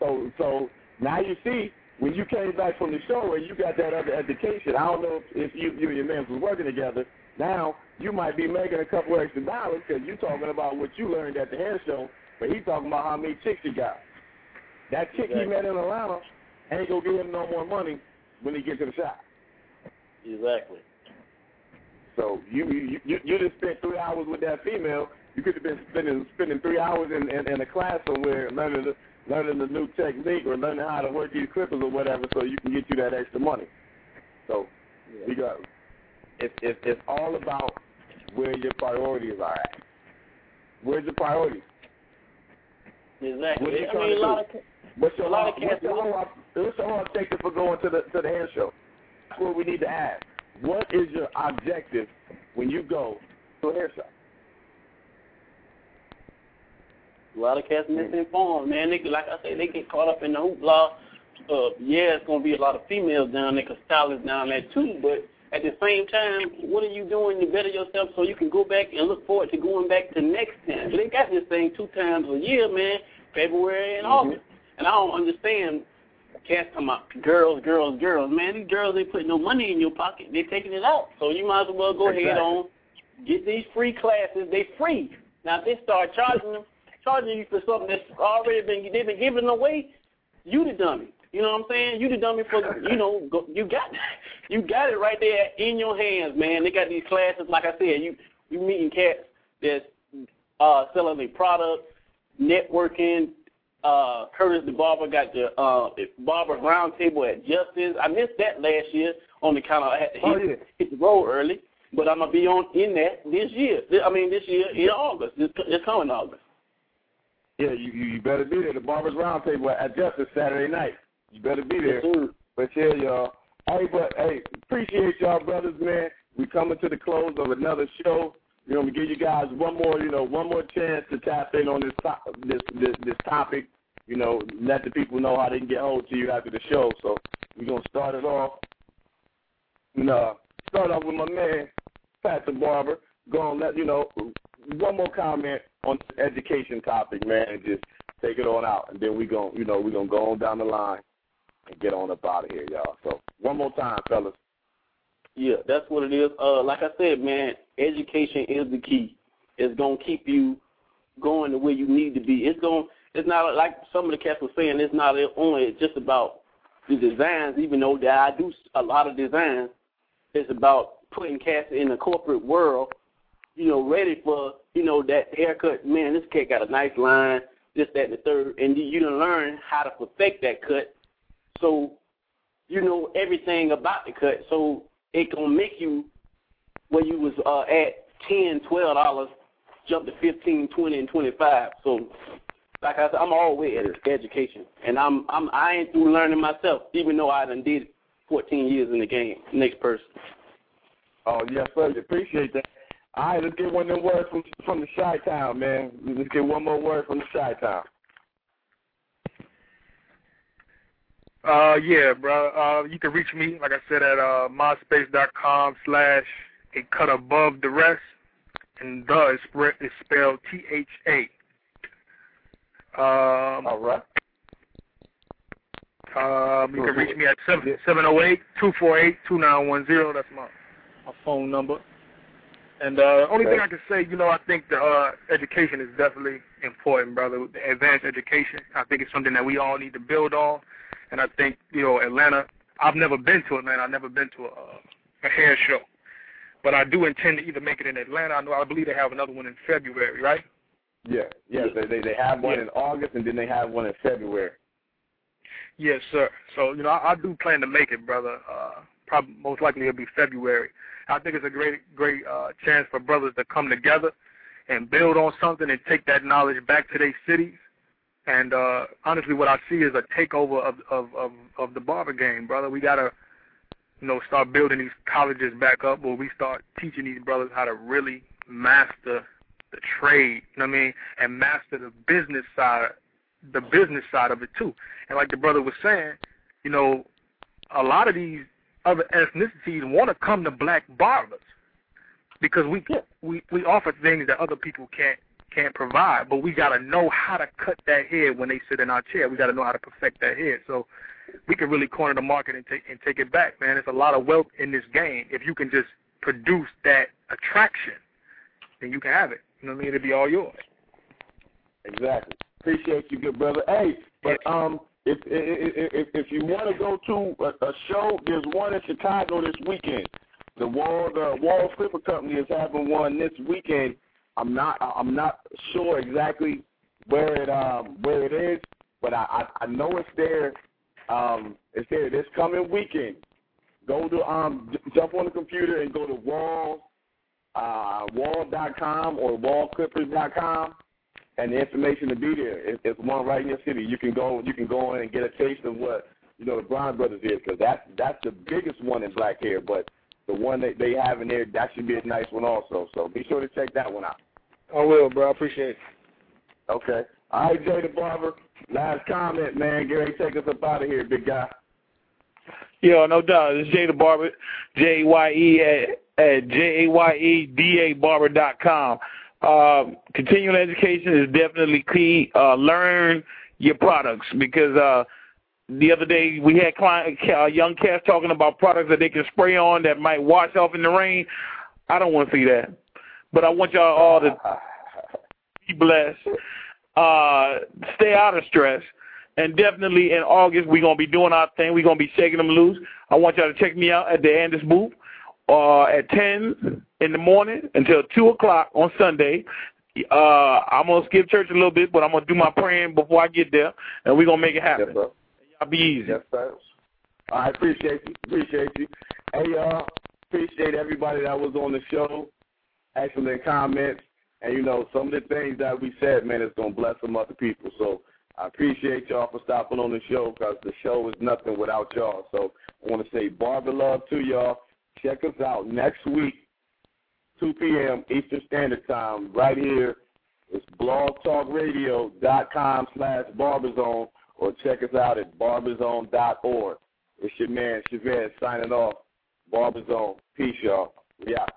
So so now you see, when you came back from the show and you got that other education, I don't know if you, you and your man was working together, now you might be making a couple extra dollars because you're talking about what you learned at the hair show, but he's talking about how many chicks he got. That chick exactly. he met in Atlanta ain't going to give him no more money when he gets to the shop. Exactly. So you you, you you just spent three hours with that female. You could have been spending spending three hours in, in, in a class somewhere learning the learning the new technique or learning how to work these clippers or whatever, so you can get you that extra money. So yeah. you got it's it, it's all about where your priorities are at. Where's your priorities? Exactly. You I mean, a lot of, what's your a lot of what's your hard, what's your hard taking for going to the to the hair show? That's what we need to ask. What is your objective when you go to a hair shop? A lot of cats misinformed, man. They, like I say, they get caught up in the hoopla. Uh, yeah, it's going to be a lot of females down there because stylists down there too, but at the same time, what are you doing to better yourself so you can go back and look forward to going back to next time? They got this thing two times a year, man, February and mm-hmm. August, and I don't understand. Cats talking about girls, girls, girls. Man, these girls ain't putting no money in your pocket. They're taking it out. So you might as well go exactly. ahead on, get these free classes. They free. Now, if they start charging them, charging you for something that's already been, they've been giving away, you the dummy. You know what I'm saying? You the dummy for, you know, go, you got you got it right there in your hands, man. They got these classes. Like I said, you, you meeting cats that's uh, selling their products, networking. Uh, Curtis the Barber got the uh, Barber Roundtable at Justice. I missed that last year on the kind of I had to hit, oh, yeah. hit the road early, but I'm gonna be on in that this year. I mean this year in August. It's, it's coming August. Yeah, you you better be there. The Barber's Roundtable at Justice Saturday night. You better be there. Yes, but yeah, y'all. Hey, but hey, appreciate y'all, brothers, man. We coming to the close of another show. You know, we give you guys one more, you know, one more chance to tap in on this to- this, this this topic. You know, let the people know how they can get hold to you after the show. So we're gonna start it off. You know, start off with my man Pat the Barber. Go and let you know one more comment on the education topic, man, and just take it on out. And then we gonna, you know, we gonna go on down the line and get on up out of here, y'all. So one more time, fellas. Yeah, that's what it is. Uh, like I said, man, education is the key. It's gonna keep you going to where you need to be. It's gonna. It's not like some of the cats were saying. It's not only just about the designs, even though that I do a lot of designs. It's about putting cats in the corporate world, you know, ready for you know that haircut. Man, this cat got a nice line. This, that, and the third, and you done learn how to perfect that cut. So you know everything about the cut. So it gonna make you where you was uh, at ten dollars, twelve dollars, jump to fifteen, twenty, and twenty-five. So, like I said, I'm always at education, and I'm I'm I ain't through learning myself, even though I done did it fourteen years in the game. Next person. Oh yes, sir. Appreciate that. All right, let's get one of them words from from the Chi-Town, man. Let's get one more word from the Chi-Town. Uh, yeah, bro. Uh, you can reach me, like I said, at uh, myspace.com slash a cut above the rest. And the is, is spelled T H A. Um, All right. Um, you can reach me at seven oh eight, two four eight, two nine one zero. That's my, my phone number. And uh, the only okay. thing I can say, you know, I think the uh, education is definitely important, brother. The advanced education, I think it's something that we all need to build on. And I think, you know, Atlanta, I've never been to Atlanta. I've never been to a, a hair show. But I do intend to either make it in Atlanta. I know, I believe they have another one in February, right? Yeah, yeah. They they, they have one yeah. in August, and then they have one in February. Yes, sir. So, you know, I, I do plan to make it, brother. Uh, probably most likely it'll be February. I think it's a great great uh, chance for brothers to come together and build on something and take that knowledge back to their cities. And uh, honestly, what I see is a takeover of, of, of, of the barber game, brother. We gotta, you know, start building these colleges back up where we start teaching these brothers how to really master the trade, you know what I mean, and master the business side, the business side of it too. And like the brother was saying, you know, a lot of these other ethnicities want to come to black barbers because we we we offer things that other people can't can't provide. But we gotta know how to cut that hair when they sit in our chair. We gotta know how to perfect that hair. So we can really corner the market and take and take it back, man. There's a lot of wealth in this game. If you can just produce that attraction, then you can have it. You know what I mean? It'll be all yours. Exactly. Appreciate you, good brother. Hey, but um, if if if, if you want to go to a, a show, there's one in Chicago this weekend. The Wahl the Wahl Stripper Company is having one this weekend. I'm not I'm not sure exactly where it um where it is, but I I, I know it's there. Um, it's there this coming weekend. Go to um jump on the computer and go to Wahl. Uh, Wahl dot com or Wahl Clippers dot com, and the information will be there. It, it's one right in your city. You can go. You can go in and get a taste of what you know the Bronner Brothers is, because that's that's the biggest one in black hair. But the one that they have in there, that should be a nice one also. So be sure to check that one out. I will, bro. I appreciate it. Okay. All right, Jada Barber. Last comment, man. Gary, take us up out of here, big guy. Yo, no doubt. It's Jada Barber. J Y E at at J A Y E D A Barber dot com. Uh, continuing education is definitely key. Uh, learn your products, because uh, the other day we had client, uh, young cats talking about products that they can spray on that might wash off in the rain. I don't want to see that. But I want y'all all to be blessed. Uh, stay out of stress. And definitely in August we're going to be doing our thing. We're going to be shaking them loose. I want y'all to check me out at the Andis booth. Uh, at ten in the morning until two o'clock on Sunday. Uh, I'm going to skip church a little bit, but I'm going to do my praying before I get there, and we're going to make it happen. Yes, y'all be easy. Yes, sir. I appreciate you. Appreciate you. Hey, y'all, uh, appreciate everybody that was on the show. Excellent comments. And, you know, some of the things that we said, man, it's going to bless some other people. So I appreciate y'all for stopping on the show, because the show is nothing without y'all. So I want to say barber love to y'all. Check us out next week, two p.m. Eastern Standard Time, right here. It's blogtalkradio.com slash barberzone, or check us out at barberzone dot org. It's your man, Chavez, signing off. Barberzone. Peace, y'all. We out.